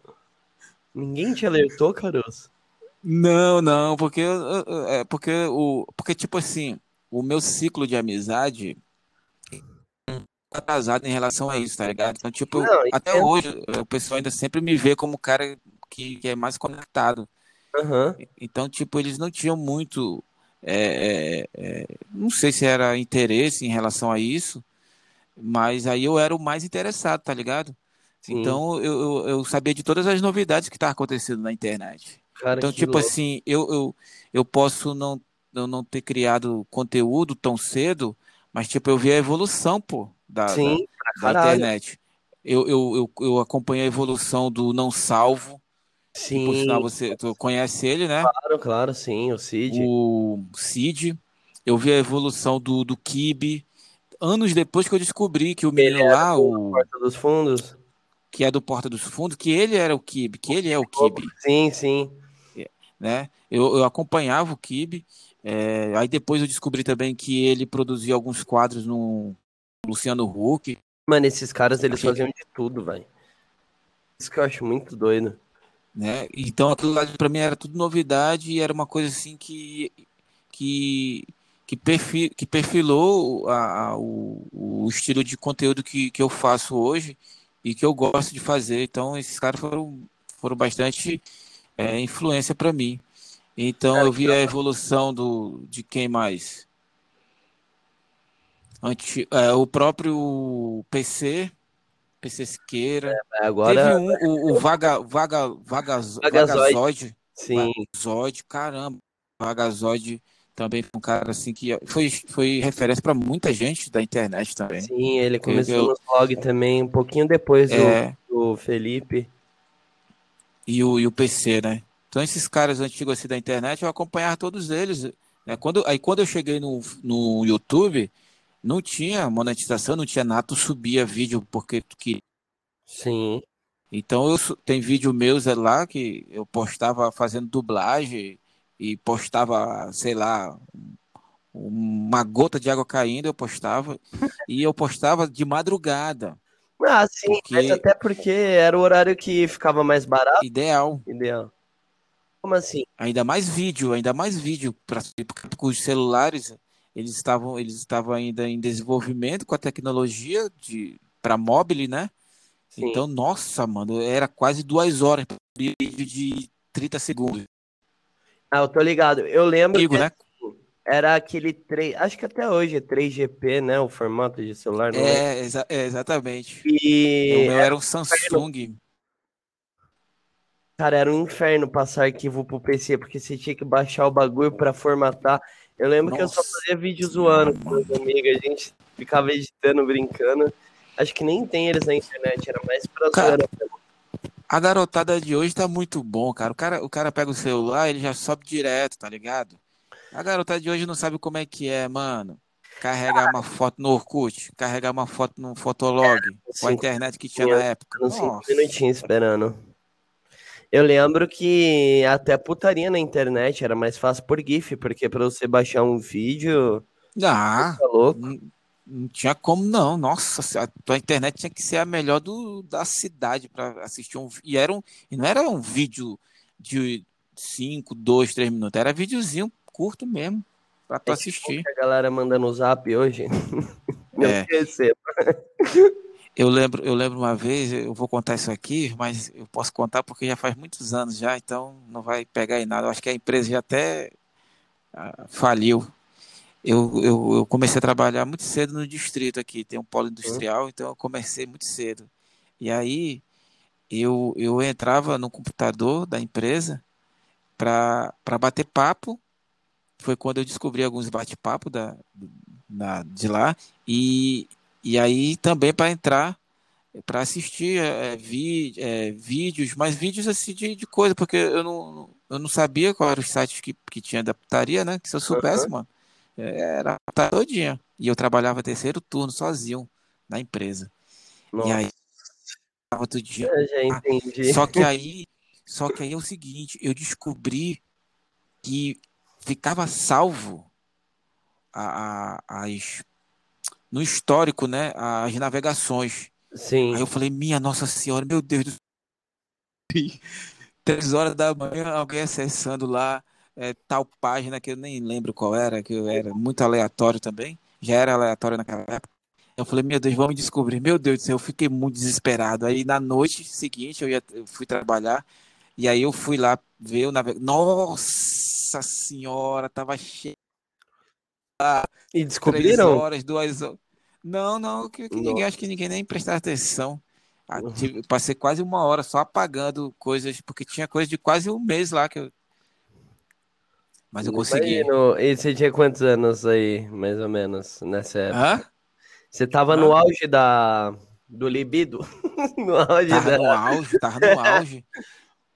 Ninguém te alertou, Caroço? Não, não, porque, é, porque, o, porque, tipo assim, o meu ciclo de amizade atrasado em relação a isso, tá ligado? Então, tipo, não, até eu... hoje, o pessoal ainda sempre me vê como o cara que, que é mais conectado. Uhum. Então, tipo, eles não tinham muito, é, é, é, não sei se era interesse em relação a isso, mas aí eu era o mais interessado, tá ligado? Sim. Então, eu, eu sabia de todas as novidades que estavam acontecendo na internet. Cara, então, tipo louco. Assim, eu, eu, eu posso não, eu não ter criado conteúdo tão cedo, mas, tipo, eu vi a evolução, pô, da, Sim, da, da internet. Eu, eu, eu, eu acompanhei a evolução do Não Salvo. Sim. Por sinal, você tu conhece ele, né? Claro, claro, sim, o Cid. O Cid. Eu vi a evolução do, do Kibe. Anos depois que eu descobri que o menino lá... O Porta dos Fundos... que é do Porta dos Fundos, que ele era o Kibe, que ele é o Kibe. Sim, sim. É, né? Eu, eu acompanhava o Kibe, é, aí depois eu descobri também que ele produzia alguns quadros no Luciano Huck. Mano, esses caras, eles faziam de tudo, velho. Isso que eu acho muito doido. Né? Então, aquilo lá pra mim era tudo novidade e era uma coisa assim que... que... que perfilou a, a, o, o estilo de conteúdo que, que eu faço hoje e que eu gosto de fazer. Então, esses caras foram, foram bastante é, influência para mim. Então, cara, eu vi que... a evolução do, de quem mais? Antes, é, o próprio P C, P C Siqueira. É, agora... Teve um, o, o Vaga, Vaga, Vagaz, Vagazóide. Sim. Vagazóide, caramba. Vagazóide. Também foi um cara assim que foi, foi referência para muita gente da internet também. Sim, ele começou eu, no blog também, um pouquinho depois é, do, do Felipe. E o, e o P C, né? Então esses caras antigos assim da internet, eu acompanhava todos eles. Né? Quando, aí quando eu cheguei no, no YouTube, não tinha monetização, não tinha nada, tu subia vídeo porque tu queria. Sim. Então eu, tem vídeo meus lá que eu postava fazendo dublagem, e postava, sei lá, uma gota de água caindo, eu postava, e eu postava de madrugada. Ah, sim, porque... mas até porque era o horário que ficava mais barato. Ideal. Ideal. Como assim? Ainda mais vídeo, ainda mais vídeo, pra... porque os celulares, eles estavam, eles estavam ainda em desenvolvimento com a tecnologia de... para mobile, né? Sim. Então, nossa, mano, era quase duas horas de vídeo de trinta segundos. Ah, eu tô ligado. Eu lembro Digo, que né? era aquele três... Acho que até hoje é três G P, né? O formato de celular. Não é, é? Exa- é, exatamente. E... O meu era um Samsung. Cara, era um inferno passar arquivo pro P C, porque você tinha que baixar o bagulho pra formatar. Eu lembro Nossa. que eu só fazia vídeo zoando com meus amigos. A gente ficava editando, brincando. Acho que nem tem eles na internet. Era mais pra zoar. A garotada de hoje tá muito bom, cara. O cara, o cara pega o celular, ele já sobe direto, tá ligado? A garotada de hoje não sabe como é que é, mano. Carregar ah. uma foto no Orkut, carregar uma foto no Fotolog, é, com a internet que tinha na época. Uns minutinhos esperando. Eu lembro que até putaria na internet era mais fácil por GIF, porque pra você baixar um vídeo... Ah, tá louco. N- Não tinha como não, nossa, a tua internet tinha que ser a melhor do, da cidade para assistir um e era um, e não era um vídeo de cinco, dois, três minutos, era videozinho curto mesmo para tu é assistir. A galera mandando o zap hoje. Não é. Eu lembro, eu lembro uma vez, eu vou contar isso aqui, mas eu posso contar porque já faz muitos anos já, então não vai pegar em nada. Eu acho que a empresa já até ah, faliu. Eu, eu, eu comecei a trabalhar muito cedo no distrito aqui, tem um polo industrial, então eu comecei muito cedo. E aí eu, eu entrava no computador da empresa para bater papo. Foi quando eu descobri alguns bate-papo da, da, de lá. E, e aí também para entrar, para assistir é, vi, é, vídeos, mas vídeos assim de, de coisa, porque eu não, eu não sabia qual eram os sites que, que tinha da putaria, né? Que se eu soubesse, uhum. mano, era a putaria todinha. E eu trabalhava terceiro turno sozinho na empresa. Nossa. E aí, outro dia. Eu já entendi. Só que aí, só que aí é o seguinte, eu descobri que ficava salvo a, a, as, no histórico, né, as navegações. Sim. Aí eu falei, minha Nossa Senhora, meu Deus do céu. Três horas da manhã, alguém acessando lá é, tal página que eu nem lembro qual era, que eu era muito aleatório também. Já era aleatório naquela época. Eu falei, meu Deus, vamos descobrir. Meu Deus do céu, eu fiquei muito desesperado. Aí na noite seguinte eu, ia, eu fui trabalhar. E aí eu fui lá ver o navega. Nossa Senhora, tava cheio. Ah, e descobriram? Três horas, duas horas. Não, não, que, que ninguém, acho que ninguém nem prestava atenção. Uhum. Passei quase uma hora só apagando coisas, porque tinha coisa de quase um mês lá que eu... Mas eu consegui. Imagino. E você tinha quantos anos aí, mais ou menos, nessa época? Hã? Você tava ah, no auge da... do libido? No auge tava da... no auge, tava no auge.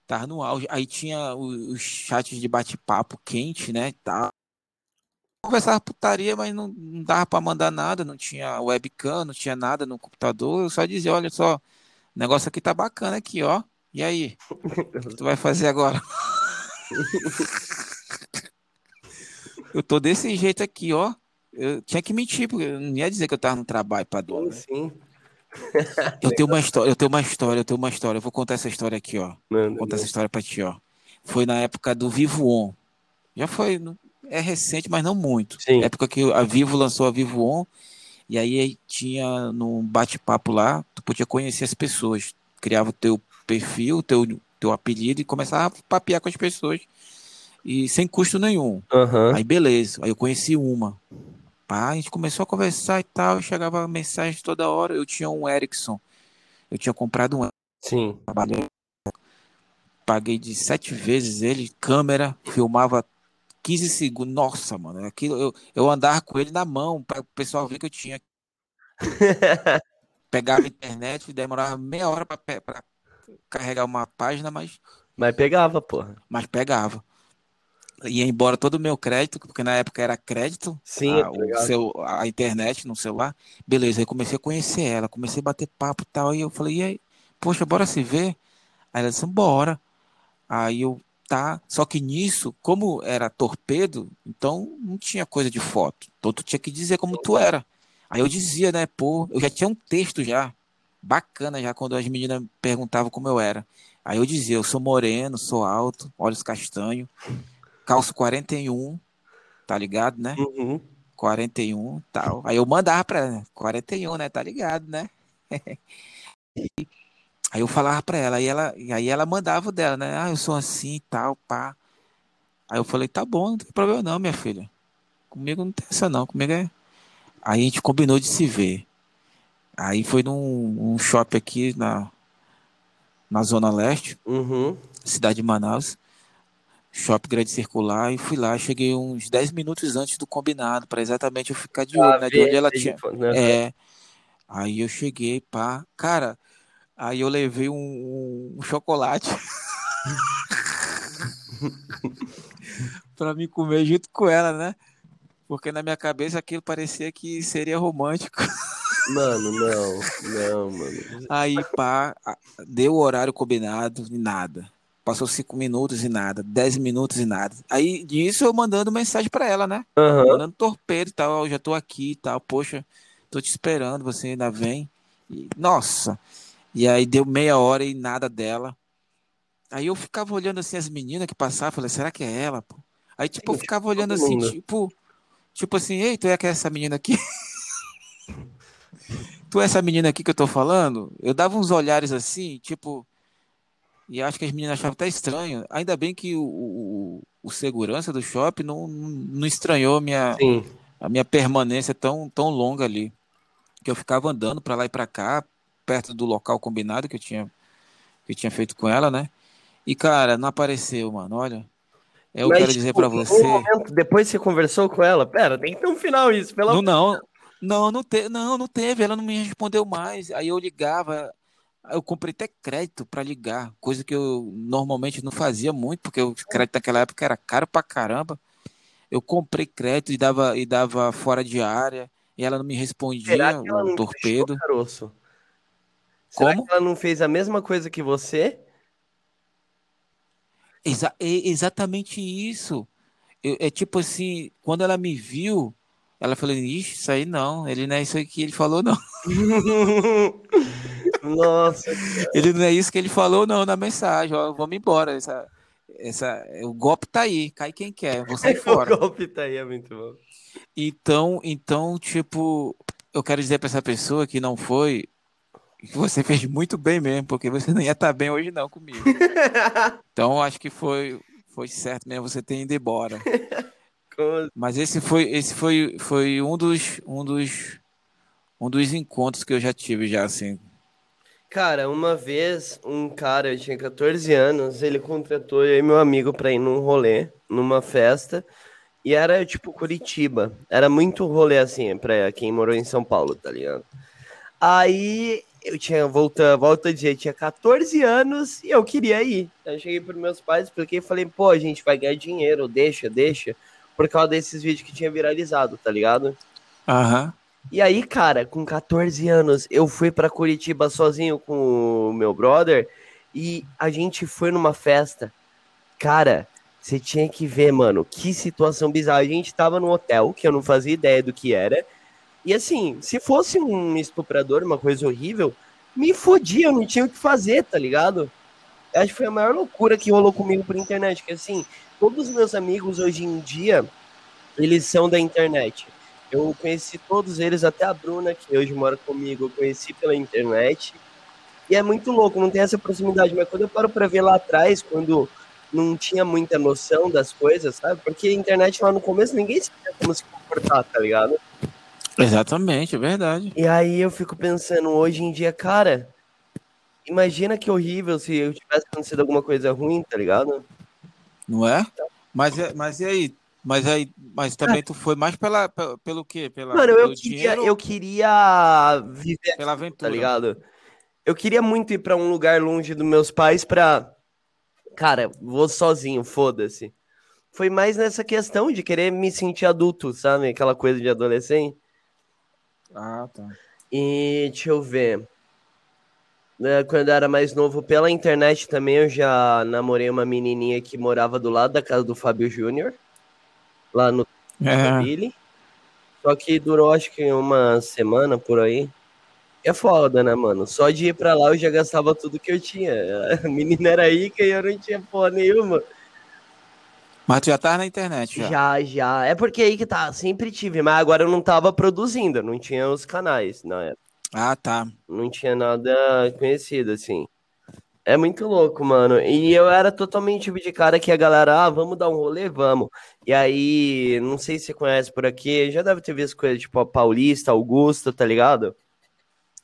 Tava no auge. Aí tinha os chats de bate-papo quente, né, tá? Conversava putaria, mas não, não dava para mandar nada, não tinha webcam, não tinha nada no computador, eu só dizia, olha só, o negócio aqui tá bacana aqui, ó, e aí? O que tu vai fazer agora? Eu tô desse jeito aqui, ó, eu tinha que mentir, porque eu não ia dizer que eu tava no trabalho pra dona. Sim. Eu tenho uma história, eu tenho uma história, eu tenho uma história, eu vou contar essa história aqui, ó, não, vou contar não. essa história pra ti, ó. Foi na época do Vivo On, já foi... No... É recente, mas não muito. Sim. Época que a Vivo lançou a Vivo On, e aí tinha num bate-papo lá, tu podia conhecer as pessoas. Criava o teu perfil, o teu, teu apelido e começava a papear com as pessoas. E sem custo nenhum. Uhum. Aí beleza, aí eu conheci uma. Pá, a gente começou a conversar e tal, chegava mensagem toda hora. Eu tinha um Ericsson. Eu tinha comprado um Sim. Trabalhei. Paguei de sete vezes ele, câmera, filmava quinze segundos, nossa, mano, aquilo, eu, eu andava com ele na mão, para o pessoal ver que eu tinha. Pegava a internet, demorava meia hora para pe- carregar uma página, mas... Mas pegava, porra. Mas pegava. Ia embora todo o meu crédito, porque na época era crédito, Sim, a, o seu, a internet no celular. Beleza, aí comecei a conhecer ela, comecei a bater papo e tal, e eu falei, e aí, poxa, bora se ver? Aí ela disse, bora. Aí eu... Tá, só que nisso, como era torpedo, então não tinha coisa de foto. Então tu tinha que dizer como tu era. Aí eu dizia, né, pô, eu já tinha um texto já, bacana já, quando as meninas perguntavam como eu era. Aí eu dizia, eu sou moreno, sou alto, olhos castanhos, calço quarenta e um, tá ligado, né? Uhum. quarenta e um, tal. Aí eu mandava pra ela, quarenta e um, né, tá ligado, né? Aí eu falava pra ela, e ela, aí ela mandava o dela, né? Ah, eu sou assim e tal, pá. Aí eu falei, tá bom, não tem problema não, minha filha. Comigo não tem essa não, comigo é... Aí a gente combinou de se ver. Aí foi num um shopping aqui na, na Zona Leste, uhum. cidade de Manaus, shopping grande circular, e fui lá, cheguei uns dez minutos antes do combinado, pra exatamente eu ficar de olho, ah, né? De onde ela tinha... É. Aí eu cheguei, pá, cara... Aí eu levei um, um, um chocolate pra me comer junto com ela, né? Porque na minha cabeça aquilo parecia que seria romântico. Mano, não, não, mano. Aí, pá, deu o horário combinado e nada. Passou cinco minutos e nada, dez minutos e nada. Aí disso eu mandando mensagem pra ela, né? Uhum. Mandando torpedo e tal, eu já tô aqui e tal, poxa, tô te esperando, você ainda vem. E, nossa... E aí deu meia hora e nada dela. Aí eu ficava olhando assim as meninas que passavam, falei, será que é ela? Pô? Aí tipo, eu ficava olhando assim, tipo, tipo assim, ei, tu é essa menina aqui? Tu é essa menina aqui que eu tô falando? Eu dava uns olhares assim, tipo, E acho que as meninas achavam até estranho. Ainda bem que o, o, o segurança do shopping não, não estranhou minha, a minha permanência tão, tão longa ali. Que eu ficava andando para lá e para cá, perto do local combinado que eu tinha, que eu tinha feito com ela, né? E, cara, não apareceu, mano. Olha, eu Mas, quero dizer tipo, pra você... Um momento, depois que você conversou com ela, pera, tem que ter um final isso, pelo amor de Deus. Não, não, te... não, não teve, ela não me respondeu mais. Aí eu ligava, eu comprei até crédito pra ligar, coisa que eu normalmente não fazia muito, porque o crédito naquela época era caro pra caramba. Eu comprei crédito e dava, e dava fora de área, e ela não me respondia, Será que ela um não torpedo. Fechou, Será Como? que ela não fez a mesma coisa que você? Exa- é exatamente isso. Eu, é tipo assim, quando ela me viu, ela falou, ixi, isso aí não, ele não é isso aí que ele falou, não. Nossa. Cara. Ele não é isso que ele falou, não, na mensagem, ó, vamos embora. Essa, essa, o golpe tá aí, cai quem quer, vou sair fora. O golpe tá aí, é muito bom. Então, então, tipo, eu quero dizer pra essa pessoa que não foi, que você fez muito bem mesmo, porque você não ia estar bem hoje não comigo. Então, acho que foi, foi certo mesmo, você ter ido embora. Mas esse foi, esse foi, foi um, dos, um, dos, um dos encontros que eu já tive, já, assim. Cara, uma vez, um cara, eu tinha catorze anos, ele contratou eu e meu amigo pra ir num rolê, numa festa, e era, tipo, Curitiba. Era muito rolê, assim, pra quem morou em São Paulo, tá ligado? Aí, eu tinha, volta, volta de dia, tinha catorze anos e eu queria ir. Eu cheguei pros meus pais, expliquei e falei, pô, a gente vai ganhar dinheiro, deixa, deixa. Por causa desses vídeos que tinha viralizado, tá ligado? Aham. Uhum. E aí, cara, com catorze anos, eu fui pra Curitiba sozinho com o meu brother e a gente foi numa festa. Cara, você tinha que ver, mano, que situação bizarra. A gente tava num hotel, que eu não fazia ideia do que era. E assim, se fosse um estuprador, uma coisa horrível, me fodia, eu não tinha o que fazer, tá ligado? Acho que foi a maior loucura que rolou comigo por internet, que assim... Todos os meus amigos hoje em dia, eles são da internet. Eu conheci todos eles, até a Bruna, que hoje mora comigo, eu conheci pela internet. E é muito louco, não tem essa proximidade. Mas quando eu paro pra ver lá atrás, quando não tinha muita noção das coisas, sabe? Porque a internet lá no começo, ninguém sabia como se comportar, tá ligado? Exatamente, é verdade. E aí eu fico pensando, hoje em dia, cara, imagina que horrível se eu tivesse acontecido alguma coisa ruim, tá ligado? Não é? Mas, mas e aí? Mas aí, mas também tu foi mais pela, pela, pelo quê? Pela, Mano, eu queria, eu queria viver pela aventura, tá ligado? Eu queria muito ir pra um lugar longe dos meus pais pra... Cara, vou sozinho, foda-se. Foi mais nessa questão de querer me sentir adulto, sabe? Aquela coisa de adolescente. Ah, tá. E deixa eu ver... Quando eu era mais novo, pela internet também, eu já namorei uma menininha que morava do lado da casa do Fábio Júnior, lá no Billy. É. Só que durou, acho que uma semana, por aí. É foda, né, mano? Só de ir pra lá, eu já gastava tudo que eu tinha. A menina era rica e eu não tinha porra nenhuma. Mas tu já tá na internet, já? Já, já. É porque aí que tá, sempre tive, mas agora eu não tava produzindo, não tinha os canais na época. Ah, tá. Não tinha nada conhecido, assim. É muito louco, mano. E eu era totalmente tipo de cara que a galera, ah, vamos dar um rolê, vamos. E aí, não sei se você conhece por aqui, já deve ter visto coisas tipo a Paulista, Augusta, tá ligado?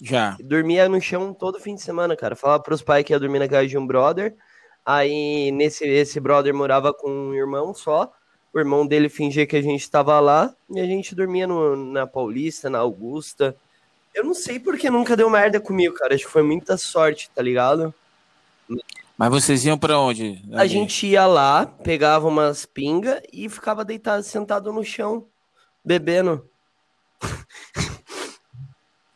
Já. Dormia no chão todo fim de semana, cara. Falava pros pais que ia dormir na casa de um brother. Aí, nesse esse brother morava com um irmão só. O irmão dele fingia que a gente tava lá. E a gente dormia no, na Paulista, na Augusta. Eu não sei porque nunca deu merda comigo, cara. Acho que foi muita sorte, tá ligado? Mas vocês iam pra onde? A gente ia lá, pegava umas pingas e ficava deitado, sentado no chão, bebendo.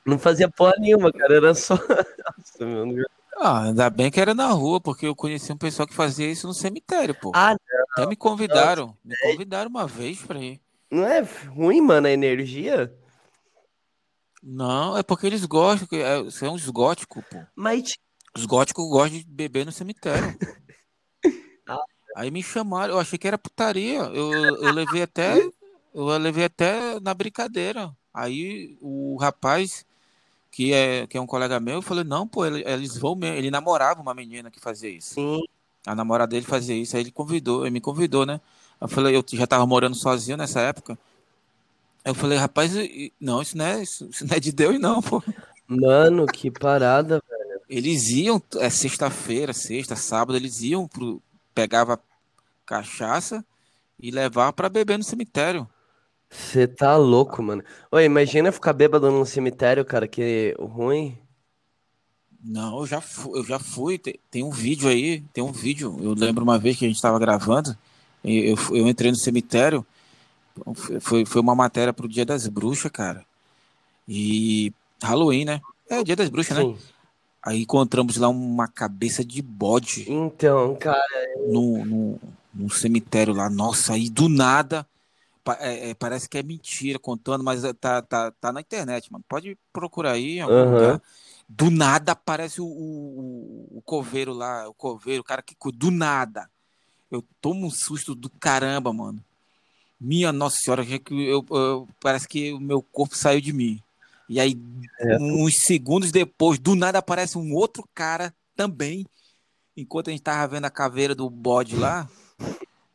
Não fazia porra nenhuma, cara. Era só... Nossa, meu Deus. Ah, ainda bem que era na rua, porque eu conheci um pessoal que fazia isso no cemitério, pô. Ah, não. Até me convidaram. Nossa, me convidaram uma vez pra ir. Não é ruim, mano, a energia? Não, é porque eles gostam, são uns góticos, pô. Mas... Os góticos gostam de beber no cemitério. Ah. Aí me chamaram, eu achei que era putaria. Eu, eu levei até. Eu levei até na brincadeira. Aí o rapaz que é, que é um colega meu, eu falei, não, pô, ele, eles vão mesmo. Ele namorava uma menina que fazia isso. Sim. A namorada dele fazia isso, aí ele convidou, ele me convidou, né? Eu falei, eu já tava morando sozinho nessa época. Eu falei, rapaz, não, isso não é, isso não é de Deus, não, pô. Mano, que parada, velho. Eles iam, é sexta-feira, sexta, sábado, eles iam, pro, pegava cachaça e levava pra beber no cemitério. Você tá louco, mano. Oi, imagina ficar bêbado num cemitério, cara, que ruim. Não, eu já fui, eu já fui. Tem, tem um vídeo aí, tem um vídeo. Eu lembro uma vez que a gente tava gravando, eu, eu entrei no cemitério. Foi, foi uma matéria pro Dia das Bruxas, cara. E Halloween, né? É, Dia das Bruxas, sim, né? Aí encontramos lá uma cabeça de bode. Então, cara... Num, num, num cemitério lá. Nossa, aí do nada... É, é, parece que é mentira contando, mas tá, tá, tá na internet, mano. Pode procurar aí. Uhum. Do nada aparece o, o, o coveiro lá. O coveiro, o cara que... Do nada. Eu tomo um susto do caramba, mano. Minha Nossa Senhora, eu, eu, parece que o meu corpo saiu de mim. E aí, é. uns segundos depois, do nada aparece um outro cara também. Enquanto a gente tava vendo a caveira do bode lá,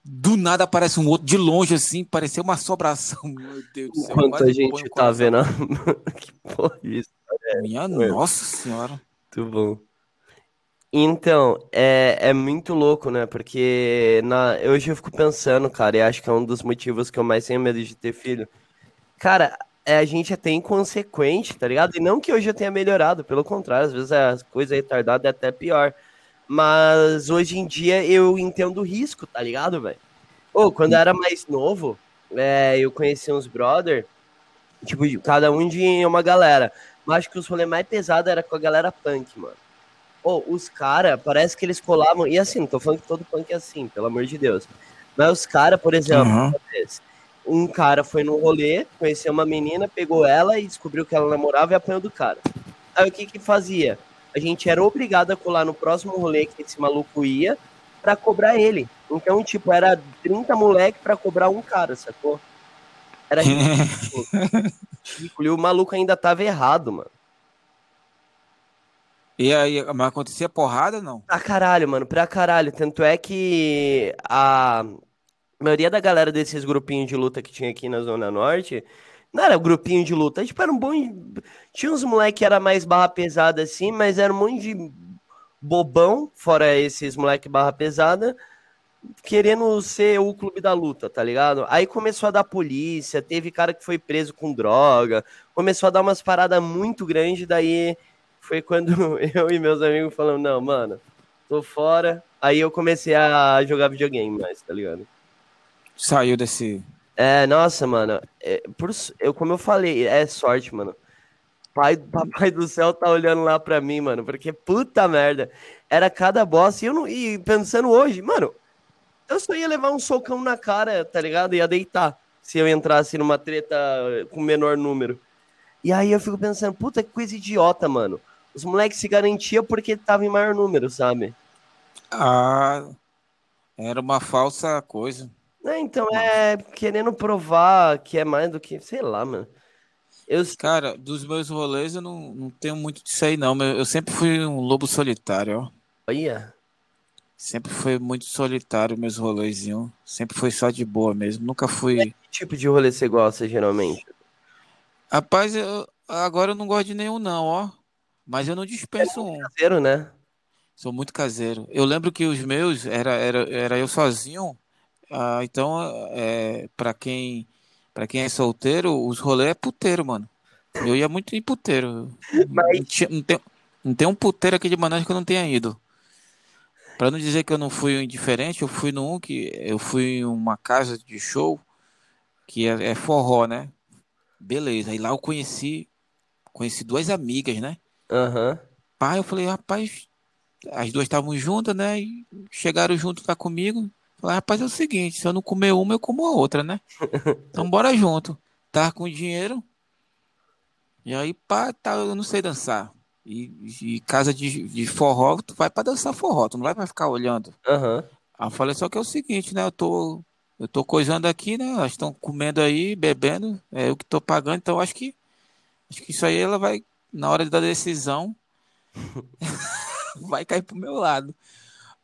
do nada aparece um outro de longe, assim, pareceu uma sobração. Meu Deus do céu. Enquanto a gente tá vendo... Que porra é isso? É, Minha é. Nossa Senhora. Muito bom. Então, é, é muito louco, né? Porque na, hoje eu fico pensando, cara, e acho que é um dos motivos que eu mais tenho medo de ter filho. Cara, é, a gente é até inconsequente, tá ligado? E não que hoje eu tenha melhorado, pelo contrário, às vezes a coisa retardada é até pior. Mas hoje em dia eu entendo o risco, tá ligado, velho? Ô, quando eu era mais novo, é, eu conheci uns brother, tipo, cada um de uma galera. Mas acho que os rolês mais pesados era com a galera punk, mano. Oh, os caras, parece que eles colavam... E assim, não tô falando que todo punk é assim, pelo amor de Deus. Mas os caras, por exemplo, uhum. um cara foi num rolê, conheceu uma menina, pegou ela e descobriu que ela namorava e apanhou do cara. Aí o que que fazia? A gente era obrigado a colar no próximo rolê que esse maluco ia pra cobrar ele. Então, tipo, era trinta moleques pra cobrar um cara, sacou? Era ridículo. E o maluco ainda tava errado, mano. E aí, mas acontecia porrada, não? Pra caralho, mano, pra caralho. Tanto é que a maioria da galera desses grupinhos de luta que tinha aqui na Zona Norte, não era grupinho de luta, tipo, era um bom... Tinha uns moleque que era mais barra pesada, assim, mas era um monte de bobão, fora esses moleque barra pesada, querendo ser o clube da luta, tá ligado? Aí começou a dar polícia, teve cara que foi preso com droga, começou a dar umas paradas muito grandes, daí... Foi quando eu e meus amigos falamos, não, mano, tô fora. Aí eu comecei a jogar videogame mais, tá ligado? Saiu desse... É, nossa, mano. É, por, eu, como eu falei, é sorte, mano. Pai, papai do céu tá olhando lá pra mim, mano. Porque puta merda. Era cada boss. E, eu não, e pensando hoje, mano, eu só ia levar um socão na cara, tá ligado? Ia deitar se eu entrasse numa treta com menor número. E aí eu fico pensando, puta, que coisa idiota, mano. Os moleques se garantiam porque tava em maior número, sabe? Ah, era uma falsa coisa. É, então, é querendo provar que é mais do que, sei lá, mano. Eu... Cara, dos meus rolês eu não, não tenho muito disso aí, não. Eu sempre fui um lobo solitário, ó. Olha. Sempre foi muito solitário meus rolezinhos. Sempre foi só de boa mesmo. Nunca fui... Que tipo de rolê você gosta, geralmente? Rapaz, eu... agora eu não gosto de nenhum, não, ó. Mas eu não dispenso um. É caseiro, né? Sou muito caseiro. Eu lembro que os meus, era, era, era eu sozinho. Ah, então, é, pra, quem, pra quem é solteiro, os rolês é puteiro, mano. Eu ia muito em puteiro. Mas... Não, tinha, não, tem, não tem um puteiro aqui de Manaus que eu não tenha ido. Pra não dizer que eu não fui indiferente, eu fui num que... Eu fui em uma casa de show, que é, é forró, né? Beleza. Aí lá eu conheci, conheci duas amigas, né? Uhum. Pai, eu falei, rapaz, as duas estavam juntas, né? E chegaram junto lá comigo. Falei, rapaz, é o seguinte, se eu não comer uma, eu como a outra, né? Então bora junto. Tava com dinheiro. E aí, pá, tá, eu não sei dançar. E, e casa de, de forró, tu vai pra dançar forró, tu não vai pra ficar olhando. Uhum. Aí eu falei, só que é o seguinte, né? Eu tô, eu tô coisando aqui, né? Elas estão comendo aí, bebendo. É eu que tô pagando, então acho que, acho que isso aí ela vai. na hora da decisão, vai cair pro meu lado.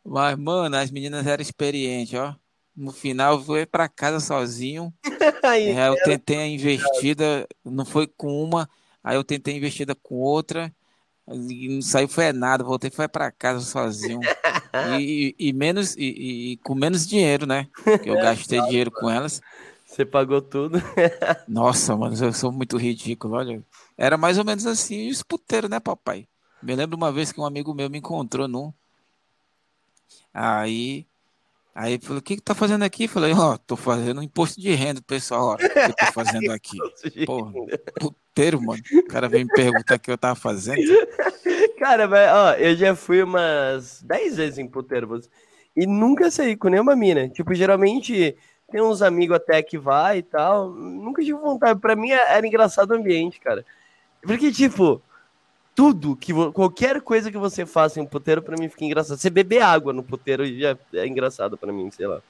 Mas, mano, as meninas eram experientes, ó. No final, eu fui pra casa sozinho. Aí, é, eu tentei a investida, não foi com uma, aí eu tentei a investida com outra, e não saiu, foi nada, voltei, foi pra casa sozinho. E, e, e, menos, e, e com menos dinheiro, né? Porque eu gastei dinheiro com elas. Você pagou tudo. Nossa, mano, eu sou muito ridículo, olha. Era mais ou menos assim, os puteiros, né, papai? Me lembro uma vez que um amigo meu me encontrou num. Aí... Aí falou, o que que tá fazendo aqui? Falei, ó, oh, tô fazendo imposto de renda, pessoal, ó, o que eu tô fazendo aqui? Pô, puteiro, mano. O cara veio me perguntar o que eu tava fazendo. Cara, mas, ó, eu já fui umas dez vezes em puteiro, e nunca saí com nenhuma mina. Tipo, geralmente tem uns amigos até que vai e tal, nunca tive vontade. Pra mim era engraçado o ambiente, cara. Porque, tipo... Tudo, que qualquer coisa que você faça em puteiro, pra mim fica engraçado. Você beber água no puteiro já é engraçado pra mim, sei lá.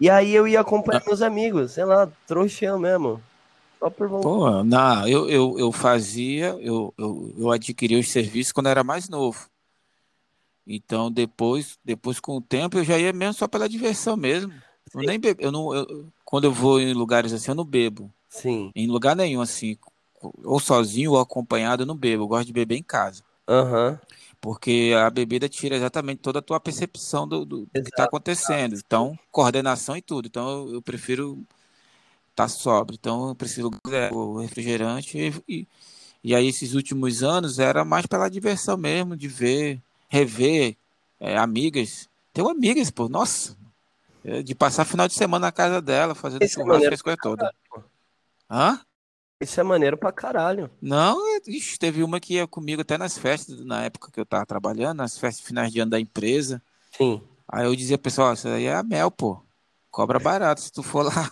E aí eu ia acompanhar ah. meus amigos, sei lá, trouxão mesmo. Só por vontade. Pô, não, eu, eu, eu fazia, eu, eu, eu adquiri os serviços quando eu era mais novo. Então depois, depois com o tempo, eu já ia mesmo só pela diversão mesmo. Eu nem bebo, eu não, eu, quando eu vou em lugares assim, eu não bebo. Sim. Em lugar nenhum, assim... ou sozinho ou acompanhado, eu não bebo. Eu gosto de beber em casa. Uhum. Porque a bebida tira exatamente toda a tua percepção do, do que está acontecendo. Então, coordenação e tudo. Então, eu, eu prefiro estar tá sóbrio. Então, eu preciso do refrigerante. E, e, e aí, esses últimos anos, era mais pela diversão mesmo, de ver, rever é, amigas. Tenho amigas, pô, nossa. De passar final de semana na casa dela, fazendo churrasco, as coisas todas. Hã? Isso é maneiro pra caralho. Não, ixi, teve uma que ia comigo até nas festas, na época que eu tava trabalhando, nas festas finais de ano da empresa. Sim. Aí eu dizia, pessoal, isso aí é a mel, pô. Cobra barato se tu for lá.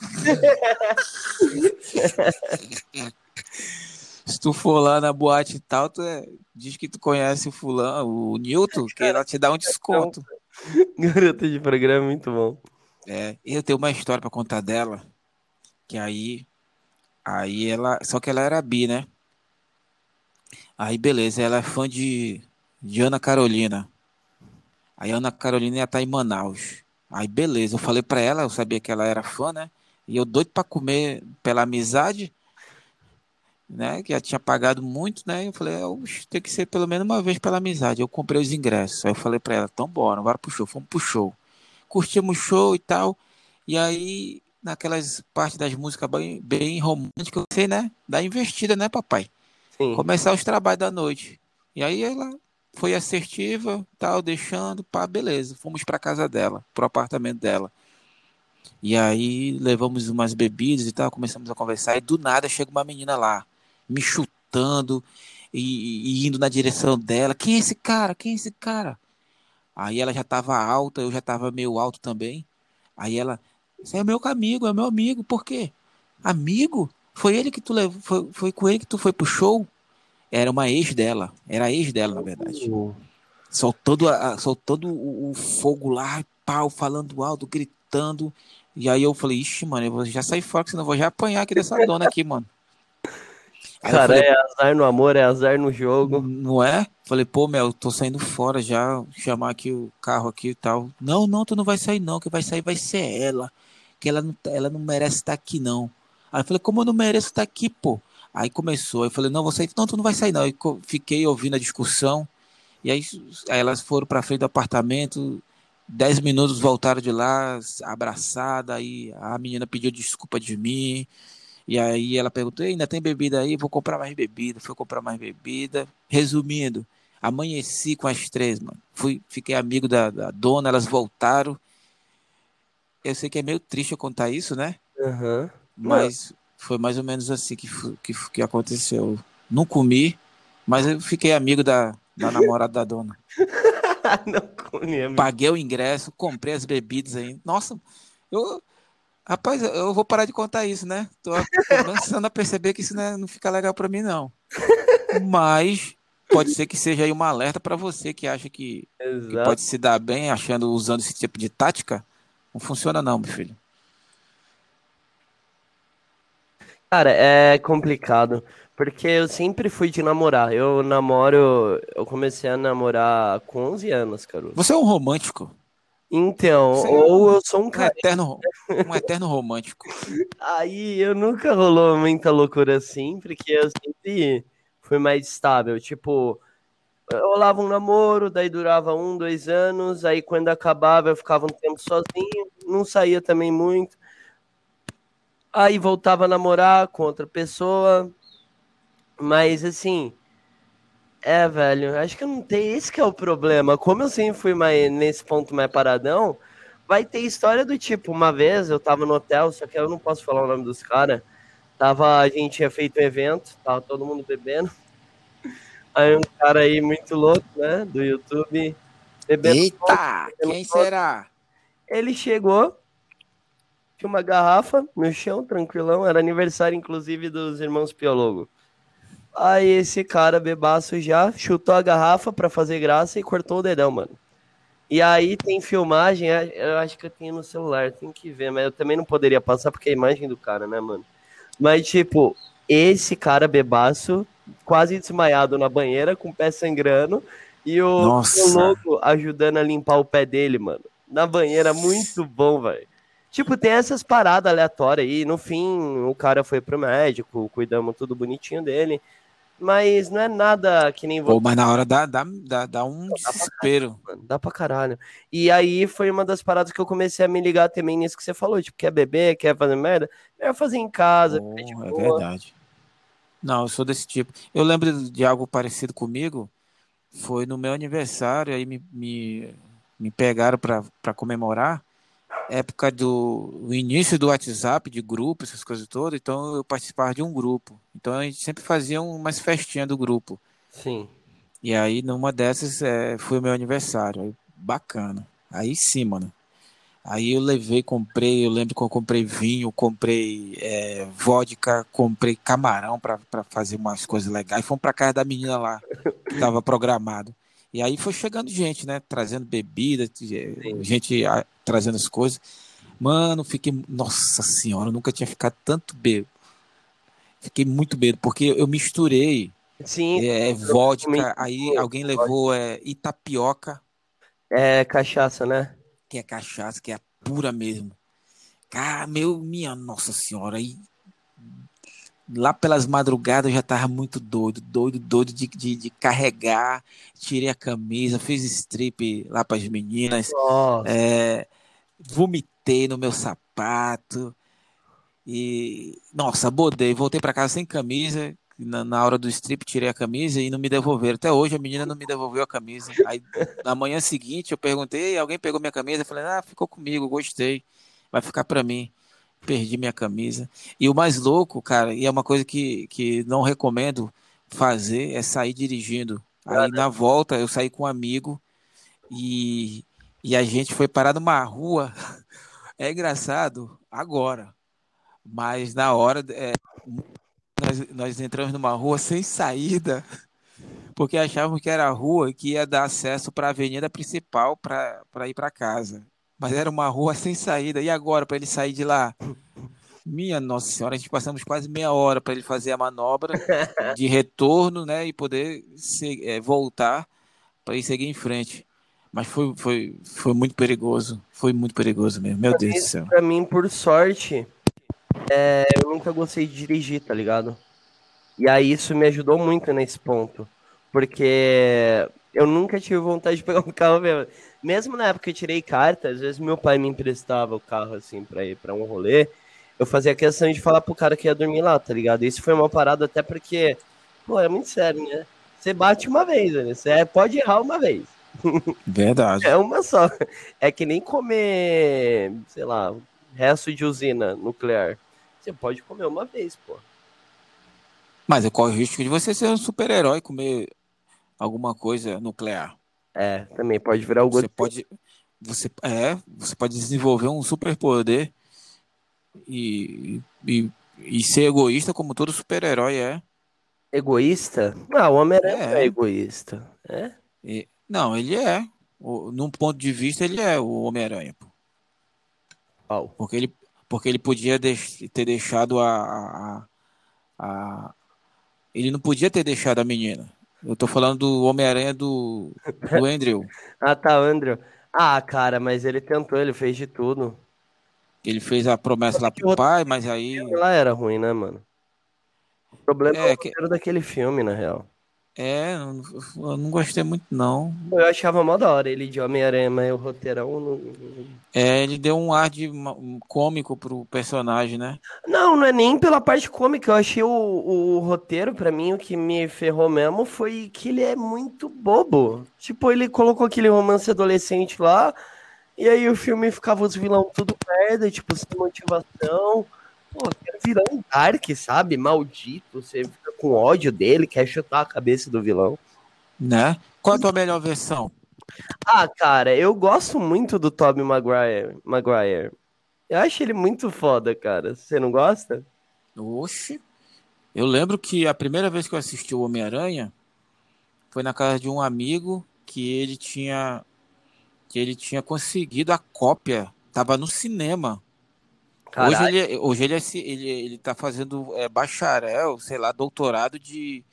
Se tu for lá na boate e tal, tu é... diz que tu conhece o fulano, o Newton, que ela te dá um desconto. Garota de programa, muito bom. É, eu tenho uma história pra contar dela, que aí... Aí ela, só que ela era bi, né? Aí beleza, ela é fã de, de Ana Carolina. Aí a Ana Carolina ia estar em Manaus. Aí beleza, eu falei pra ela, eu sabia que ela era fã, né? E eu doido pra comer pela amizade, né? Que já tinha pagado muito, né? Eu falei, tem que ser pelo menos uma vez pela amizade. Eu comprei os ingressos. Aí eu falei pra ela, então bora, bora pro show, fomos pro show. Curtimos o show e tal. E aí... naquelas partes das músicas bem, bem românticas, sei, né? Da investida, né, papai? Sim. Começar os trabalhos da noite. E aí ela foi assertiva, tal, deixando, pá, beleza. Fomos pra casa dela, pro apartamento dela. E aí levamos umas bebidas e tal, começamos a conversar. E do nada chega uma menina lá, me chutando e, e indo na direção dela. Quem é esse cara? Quem é esse cara? Aí ela já tava alta, eu já tava meio alto também. Aí ela... Você é meu amigo, é meu amigo. Por quê? Amigo? Foi ele que tu levou, foi, foi com ele que tu foi pro show? Era uma ex dela. Era a ex dela, na verdade. Uhum. Soltando, a, soltando o, o fogo lá, pau, falando alto, gritando. E aí eu falei, ixi, mano, eu vou já sair fora, senão eu vou já apanhar aqui dessa dona aqui, mano. Aí cara, falei, é azar no amor, é azar no jogo. Não é? Falei, pô, meu, eu tô saindo fora já, chamar aqui o carro aqui e tal. Não, não, tu não vai sair não, que vai sair vai ser ela. Que ela não, ela não merece estar aqui, não. Aí eu falei, como eu não mereço estar aqui, pô? Aí começou, aí eu falei, não, vou sair, não, tu não vai sair, não. Aí fiquei ouvindo a discussão, e aí, aí elas foram pra frente do apartamento, dez minutos voltaram de lá, abraçada, aí a menina pediu desculpa de mim, e aí ela perguntou, ainda tem bebida aí? Vou comprar mais bebida, fui comprar mais bebida. Resumindo, amanheci com as três, mano. Fui, fiquei amigo da, da dona, elas voltaram. Eu sei que é meio triste eu contar isso, né? Uhum. Mas foi mais ou menos assim que, que, que aconteceu. Não comi, mas eu fiquei amigo da, da namorada da dona. Não comi, amigo. Paguei o ingresso, comprei as bebidas aí. Nossa, eu... Rapaz, eu vou parar de contar isso, né? Tô começando a perceber que isso não, é, não fica legal pra mim, não. Mas... pode ser que seja aí uma alerta pra você que acha que, que pode se dar bem achando, usando esse tipo de tática. Não funciona não, meu filho. Cara, é complicado. Porque eu sempre fui de namorar. Eu namoro... Eu comecei a namorar com onze anos, cara. Você é um romântico? Então, você ou é um... eu sou um cara... Um eterno, um eterno romântico. Aí, eu nunca rolou muita loucura assim, porque eu sempre fui mais estável. Tipo, eu rolava um namoro, daí durava um, dois anos, aí quando acabava eu ficava um tempo sozinho, não saía também muito. Aí voltava a namorar com outra pessoa... Mas, assim, é, velho, acho que eu não tenho, esse que é o problema. Como eu sempre fui mais, nesse ponto mais paradão, vai ter história do tipo, uma vez eu tava no hotel, só que eu não posso falar o nome dos caras, tava, a gente tinha feito um evento, tava todo mundo bebendo, aí um cara aí muito louco, né, do YouTube, bebendo... Eita, foto, bebendo quem foto. Será? Ele chegou, tinha uma garrafa no chão, tranquilão, era aniversário, inclusive, dos irmãos Piologo. Aí esse cara, bebaço já, chutou a garrafa pra fazer graça e cortou o dedão, mano. E aí tem filmagem, eu acho que eu tenho no celular, tem que ver, mas eu também não poderia passar porque é a imagem do cara, né, mano? Mas, tipo, esse cara, bebaço, quase desmaiado na banheira, com o pé sangrando, e o louco ajudando a limpar o pé dele, mano. Na banheira, muito bom, velho. Tipo, tem essas paradas aleatórias aí. No fim, o cara foi pro médico, cuidamos tudo bonitinho dele. Mas não é nada que nem... Pô, mas na hora dá, dá, dá, dá um dá desespero. Pra caralho, dá pra caralho. E aí foi uma das paradas que eu comecei a me ligar também nisso que você falou. Tipo, quer beber, quer fazer merda? Melhor fazer em casa. Oh, é boa. Verdade. Não, eu sou desse tipo. Eu lembro de algo parecido comigo. Foi no meu aniversário, aí me, me, me pegaram pra, pra comemorar. Época do o início do WhatsApp, de grupo, essas coisas todas, então eu participava de um grupo. Então a gente sempre fazia umas festinhas do grupo. Sim. E aí numa dessas é, foi o meu aniversário. Aí, bacana. Aí sim, mano. Aí eu levei, comprei, eu lembro que eu comprei vinho, comprei é, vodka, comprei camarão pra, pra fazer umas coisas legais. Fomos pra casa da menina lá, que tava programado. E aí foi chegando gente, né? Trazendo bebida, gente a, trazendo as coisas. Mano, fiquei... Nossa senhora, eu nunca tinha ficado tanto bêbado. Fiquei muito bêbado, porque eu misturei Sim, é, vodka, muito aí muito alguém muito levou vodka. É, itapioca. É cachaça, né? Que é cachaça, que é pura mesmo. Cara, meu, minha nossa senhora, aí... Lá pelas madrugadas eu já tava muito doido, doido, doido de, de, de carregar, tirei a camisa, fiz strip lá pras meninas, é, vomitei no meu sapato e, nossa, bodei, voltei pra casa sem camisa, na, na hora do strip tirei a camisa e não me devolveram, até hoje a menina não me devolveu a camisa, aí na manhã seguinte eu perguntei, alguém pegou minha camisa, eu falei, ah, ficou comigo, gostei, vai ficar pra mim. Perdi minha camisa. E o mais louco, cara, e é uma coisa que, que não recomendo fazer, é sair dirigindo. Aí na volta eu saí com um amigo e, e a gente foi parar numa rua. É engraçado agora, mas na hora é, nós, nós entramos numa rua sem saída, porque achávamos que era a rua que ia dar acesso para a avenida principal para ir para casa. Mas era uma rua sem saída. E agora, para ele sair de lá? Minha nossa senhora, a gente passamos quase meia hora para ele fazer a manobra de retorno, né? E poder se, é, voltar para ir seguir em frente. Mas foi, foi, foi muito perigoso. Foi muito perigoso mesmo. Meu Deus do céu. Para mim, por sorte, é, eu nunca gostei de dirigir, tá ligado? E aí isso me ajudou muito nesse ponto. Porque... Eu nunca tive vontade de pegar um carro mesmo. Mesmo na época que eu tirei carta, às vezes meu pai me emprestava o carro, assim, pra ir pra um rolê. Eu fazia questão de falar pro cara que ia dormir lá, tá ligado? Isso foi uma parada até porque, pô, é muito sério, né? Você bate uma vez, né? Você pode errar uma vez. Verdade. É uma só. É que nem comer, sei lá, resto de usina nuclear. Você pode comer uma vez, pô. Mas corre o risco de você ser um super-herói e comer... alguma coisa nuclear. É, também pode virar o Godzilla. Você pode, você, é, você pode desenvolver um superpoder e, e, e ser egoísta como todo super-herói é. Egoísta? Ah, o Homem-Aranha é, é egoísta. É? E, não, ele é. O, num ponto de vista, ele é o Homem-Aranha. Oh. Porque, ele, porque ele podia deix, ter deixado a... a, a Ele não podia ter deixado a menina. Eu tô falando do Homem-Aranha do, do Andrew. Ah, tá, Andrew. Ah, cara, mas ele tentou, ele fez de tudo. Ele fez a promessa lá pro pai, mas aí... Lá era ruim, né, mano? O problema é, é o que... daquele filme, na real. É, eu não gostei muito, não. Eu achava mó da hora ele de Homem-Aranha, mas o roteirão... Não... É, ele deu um ar de cômico pro personagem, né? Não, não é nem pela parte cômica. Eu achei o, o roteiro, pra mim, o que me ferrou mesmo foi que ele é muito bobo. Tipo, ele colocou aquele romance adolescente lá, e aí o filme ficava os vilão tudo merda, tipo, sem motivação... Pô, quer virar um Dark, sabe? Maldito, você fica com ódio dele, quer chutar a cabeça do vilão. Né? Qual a tua melhor versão? Ah, cara, eu gosto muito do Tobey Maguire. Maguire. Eu acho ele muito foda, cara. Você não gosta? Oxe. Eu lembro que a primeira vez que eu assisti o Homem-Aranha foi na casa de um amigo que ele tinha, que ele tinha conseguido a cópia. Tava no cinema. Caralho. Hoje, ele, hoje ele, ele, ele tá fazendo é, bacharel, sei lá, doutorado de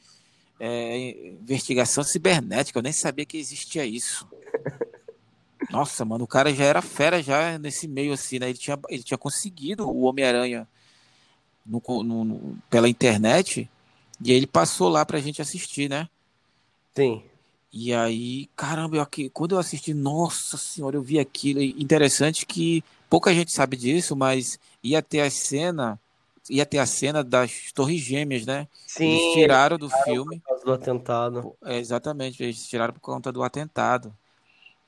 é, investigação cibernética. Eu nem sabia que existia isso. Nossa, mano, o cara já era fera já nesse meio assim, né? Ele tinha, ele tinha conseguido o Homem-Aranha no, no, no, pela internet e aí ele passou lá pra gente assistir, né? Sim. E aí, caramba, eu aqui, quando eu assisti, nossa senhora, eu vi aquilo. Interessante que pouca gente sabe disso, mas ia ter a cena, ia ter a cena das Torres Gêmeas, né? Sim. Eles tiraram do tiraram filme. Por causa do atentado. É, exatamente, eles tiraram por conta do atentado.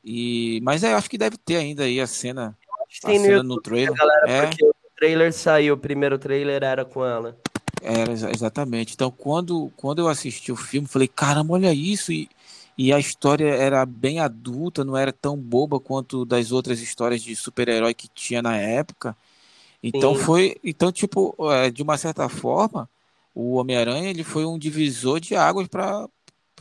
E, mas é, eu acho que deve ter ainda aí a cena, a tem cena no, no trailer. Galera, é. Porque o trailer saiu, o primeiro trailer era com ela. Era, exatamente. Então, quando, quando eu assisti o filme, falei, caramba, olha isso, e E a história era bem adulta, não era tão boba quanto das outras histórias de super-herói que tinha na época. Então, Sim. foi, então tipo, é, de uma certa forma, o Homem-Aranha ele foi um divisor de águas para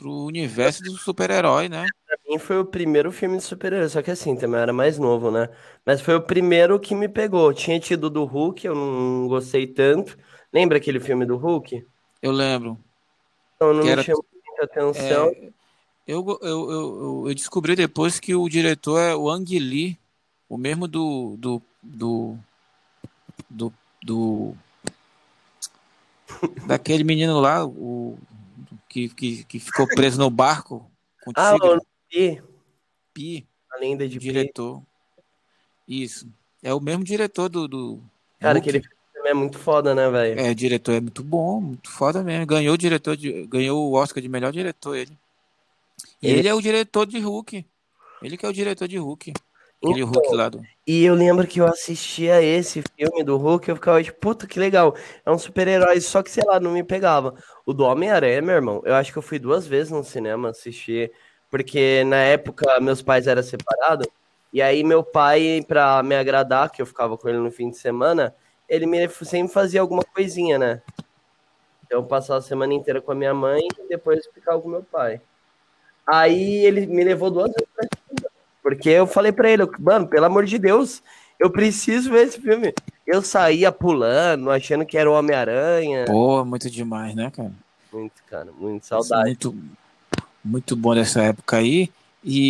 o universo do super-herói, né? Pra mim foi o primeiro filme de super-herói, só que assim, também era mais novo, né? Mas foi o primeiro que me pegou. Tinha tido do Hulk, eu não gostei tanto. Lembra aquele filme do Hulk? Eu lembro. Então, não que me era... chamou muita atenção. É... Eu, eu, eu, eu descobri depois que o diretor é o Ang Lee, o mesmo do do do, do, do daquele menino lá, o que, que, que ficou preso no barco com o ah, tigre. Pi. Pi. A lenda de diretor. Pi. Isso. É o mesmo diretor do... do Cara, Hulk. Aquele filme é muito foda, né, velho? É, o diretor é muito bom, muito foda mesmo. Ganhou o, diretor de, ganhou o Oscar de melhor diretor, ele. E ele... ele é o diretor de Hulk. Ele que é o diretor de Hulk. Aquele então, Hulk lá do... E eu lembro que eu assistia esse filme do Hulk e eu ficava tipo, puta, que legal. É um super-herói, só que, sei lá, não me pegava. O do Homem-Aranha, meu irmão, eu acho que eu fui duas vezes no cinema assistir. Porque na época meus pais eram separados. E aí meu pai, pra me agradar, que eu ficava com ele no fim de semana, ele me, sempre fazia alguma coisinha, né? Então eu passava a semana inteira com a minha mãe e depois ficava com meu pai. Aí ele me levou duas vezes pra assistir, porque eu falei pra ele, mano, pelo amor de Deus, eu preciso ver esse filme. Eu saía pulando, achando que era o Homem-Aranha. Pô, muito demais, né, cara? Muito, cara, muito saudade. Muito, muito bom nessa época aí. E,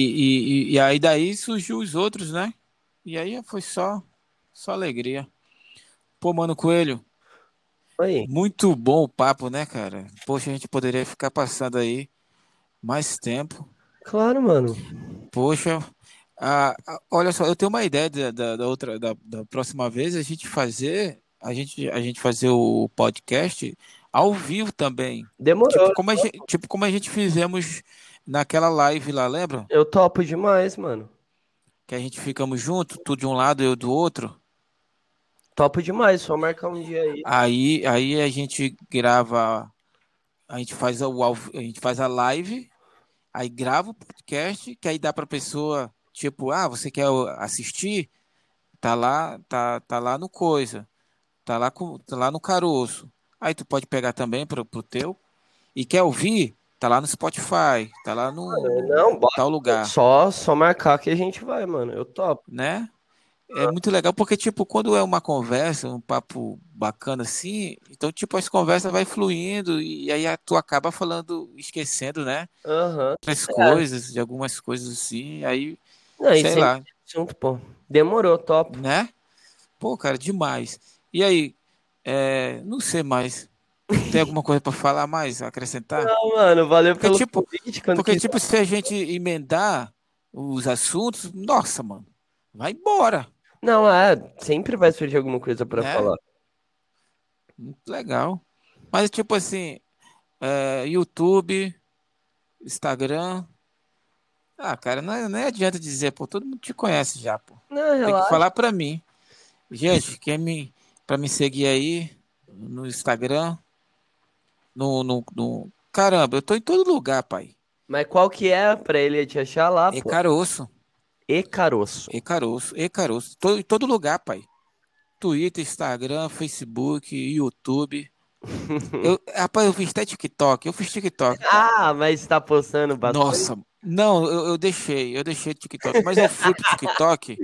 e, e aí daí surgiu os outros, né? E aí foi só, só alegria. Pô, mano, Coelho. Oi. Muito bom o papo, né, cara? Poxa, a gente poderia ficar passando aí mais tempo. Claro, mano. Poxa, a, a, olha só, eu tenho uma ideia da, da, da outra, da, da próxima vez a gente fazer, a gente, a gente fazer o podcast ao vivo também. Demorou. Tipo como a gente, tipo como a gente fizemos naquela live lá, lembra? Eu topo demais, mano. Que a gente ficamos juntos, tu de um lado, eu do outro. Topo demais, só marcar um dia aí. Aí, aí a gente grava, a gente faz a, a gente faz a live. Aí grava o podcast, que aí dá pra pessoa, tipo, ah, você quer assistir? Tá lá, tá, tá lá no coisa, tá lá, com, tá lá no caroço. Aí tu pode pegar também pro, pro teu. E quer ouvir? Tá lá no Spotify, tá lá no não, não, tal lugar. Só, só marcar que a gente vai, mano, eu topo. Né? É muito legal, porque, tipo, quando é uma conversa, um papo bacana assim, então, tipo, as conversas vai fluindo e aí tu acaba falando, esquecendo, né? Aham. Outras é. coisas, de algumas coisas assim, aí, não, sei lá. É assunto, pô. Demorou, top. Né? Pô, cara, demais. E aí, é, não sei mais, tem alguma coisa pra falar mais, acrescentar? Não, mano, valeu porque, pelo tipo, convite. Porque, quiser. tipo, se a gente emendar os assuntos, nossa, mano, vai embora. Não, é, sempre vai surgir alguma coisa pra é. falar. Muito legal. Mas, tipo assim, é, YouTube, Instagram... Ah, cara, não, nem adianta dizer, pô, todo mundo te conhece já, pô. Não, relaxa. Tem que falar pra mim. Gente, quem me... pra me seguir aí, no Instagram, no, no, no... Caramba, eu tô em todo lugar, pai. Mas qual que é pra ele te achar lá, pô? É caroço. E caroço. E caroço, e caroço. Tô em todo lugar, pai. Twitter, Instagram, Facebook, YouTube. eu, rapaz, eu fiz até TikTok. Eu fiz TikTok. Ah, mas tá postando bastante. Nossa, não, eu, eu deixei. Eu deixei TikTok. Mas eu fui pro TikTok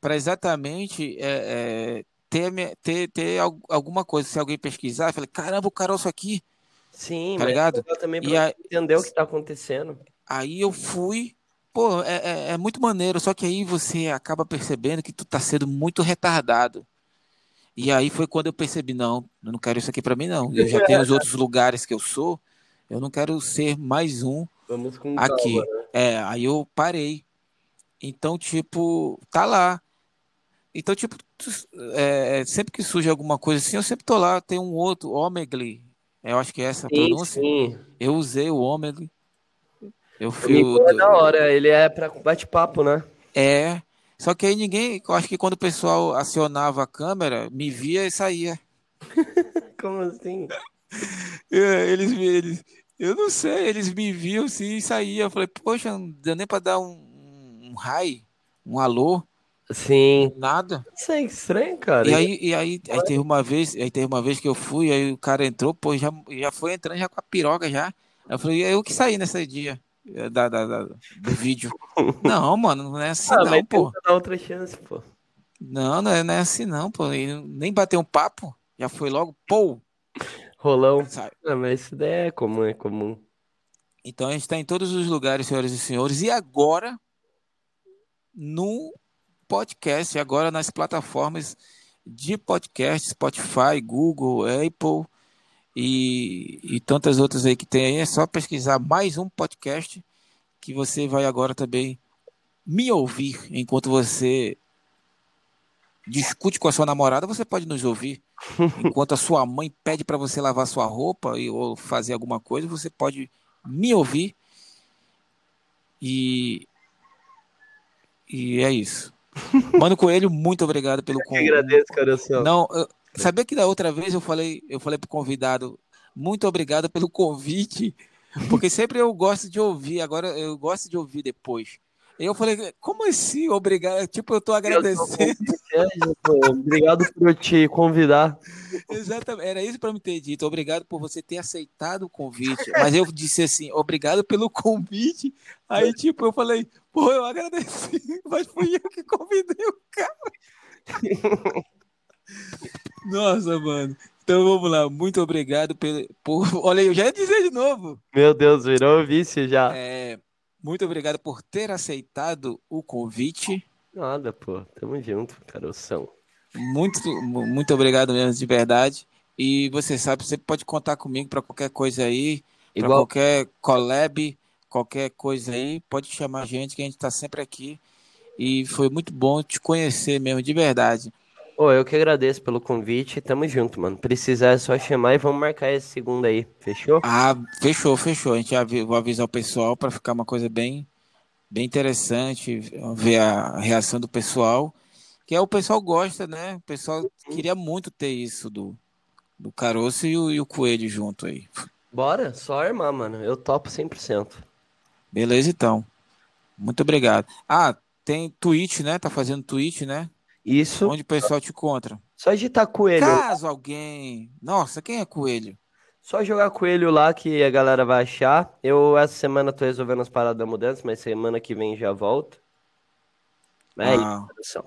pra exatamente é, é, ter, ter, ter alguma coisa. Se alguém pesquisar, eu falei, caramba, o caroço aqui. Sim, tá ligado? Eu também pra e a... entender o que tá acontecendo. Aí eu fui. Pô, é, é, é muito maneiro, só que aí você acaba percebendo que tu tá sendo muito retardado. E aí foi quando eu percebi, não, eu não quero isso aqui pra mim, não. Eu já tenho os outros lugares que eu sou, eu não quero ser mais um Vamos com aqui. Calma, né? É, aí eu parei. Então, tipo, tá lá. Então, tipo, é, sempre que surge alguma coisa assim, eu sempre tô lá. Tem um outro, Omegle, eu acho que é essa a pronúncia. Sim. Eu usei o Omegle. Eu fui o... é da hora, ele é pra bate-papo, né? É, só que aí ninguém, eu acho que quando o pessoal acionava a câmera, me via e saía. Como assim? Eles, eles, eu não sei, eles me viam assim e saíam. Eu falei, poxa, não deu nem pra dar um, um hi, um alô. Sim. Nada. Isso é estranho, cara. E aí, e aí, aí teve uma vez, aí teve uma vez que eu fui, aí o cara entrou, pô, já, já foi entrando já com a piroca já. Eu falei, eu que saí nesse dia. Da, da, da, do vídeo. Não, mano, não é assim ah, não, pô. Dar outra chance, pô. Não, não é, não é assim não, pô. Ele nem bateu um papo, já foi logo, pô. Rolão. Ah, mas isso daí é comum, é comum. Então a gente tá em todos os lugares, senhoras e senhores. E agora, no podcast, agora nas plataformas de podcast, Spotify, Google, Apple... E, e tantas outras aí que tem aí, é só pesquisar mais um podcast que você vai agora também me ouvir enquanto você discute com a sua namorada, você pode nos ouvir enquanto a sua mãe pede para você lavar sua roupa e, ou fazer alguma coisa, você pode me ouvir e e é isso. Mano Coelho, muito obrigado pelo convite. Eu agradeço, cara. Não, eu... Sabia que da outra vez eu falei, eu falei pro convidado, muito obrigado pelo convite, porque sempre eu gosto de ouvir, agora eu gosto de ouvir depois. E eu falei, como assim, obrigado? Tipo, eu tô agradecendo. Eu tô obrigado por te convidar. Exatamente, era isso para me ter dito, obrigado por você ter aceitado o convite. Mas eu disse assim, obrigado pelo convite. Aí, tipo, eu falei, pô, eu agradeci, mas fui eu que convidei o cara. Nossa, mano. Então vamos lá. Muito obrigado pelo... por... Olha, eu já ia dizer de novo. Meu Deus, virou vício já. É... Muito obrigado por ter aceitado o convite. Nada, pô. Tamo junto, caroção. Muito, muito obrigado mesmo, de verdade. E você sabe, você pode contar comigo pra qualquer coisa aí. Igual... Pra qualquer collab, qualquer coisa aí. Pode chamar a gente, que a gente tá sempre aqui. E foi muito bom te conhecer mesmo, de verdade. Ô, oh, eu que agradeço pelo convite, tamo junto, mano. Precisar é só chamar e vamos marcar esse segundo aí, fechou? Ah, fechou, fechou. A gente av- vai avisar o pessoal pra ficar uma coisa bem, bem interessante, ver a reação do pessoal. Que é o pessoal gosta, né? O pessoal queria muito ter isso do, do Caroço e o, e o Coelho junto aí. Bora, só armar, mano. Eu topo cem por cento. Beleza, então. Muito obrigado. Ah, tem Twitch, né? Tá fazendo Twitch, né? Isso. Onde o pessoal te encontra. Só digitar Coelho. Caso alguém... Nossa, quem é Coelho? Só jogar Coelho lá que a galera vai achar. Eu, essa semana, tô resolvendo as paradas da mudança, mas semana que vem já volto. É ah. isso,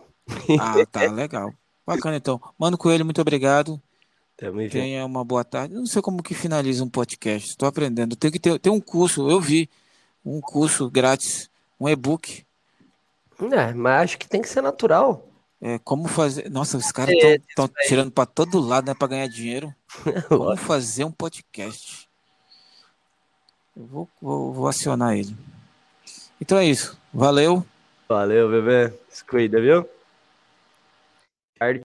Ah, tá, legal. Bacana, então. Mano Coelho, muito obrigado. Também tenha uma boa tarde. Não sei como que finaliza um podcast. Estou aprendendo. Tem que ter, tem um curso, eu vi. Um curso grátis, um e-book. É, mas acho que tem que ser natural. É, como fazer... Nossa, os caras estão tirando para todo lado, né? Para ganhar dinheiro. Como fazer um podcast. Eu vou, vou, vou acionar ele. Então é isso. Valeu. Valeu, bebê. Se cuida, viu?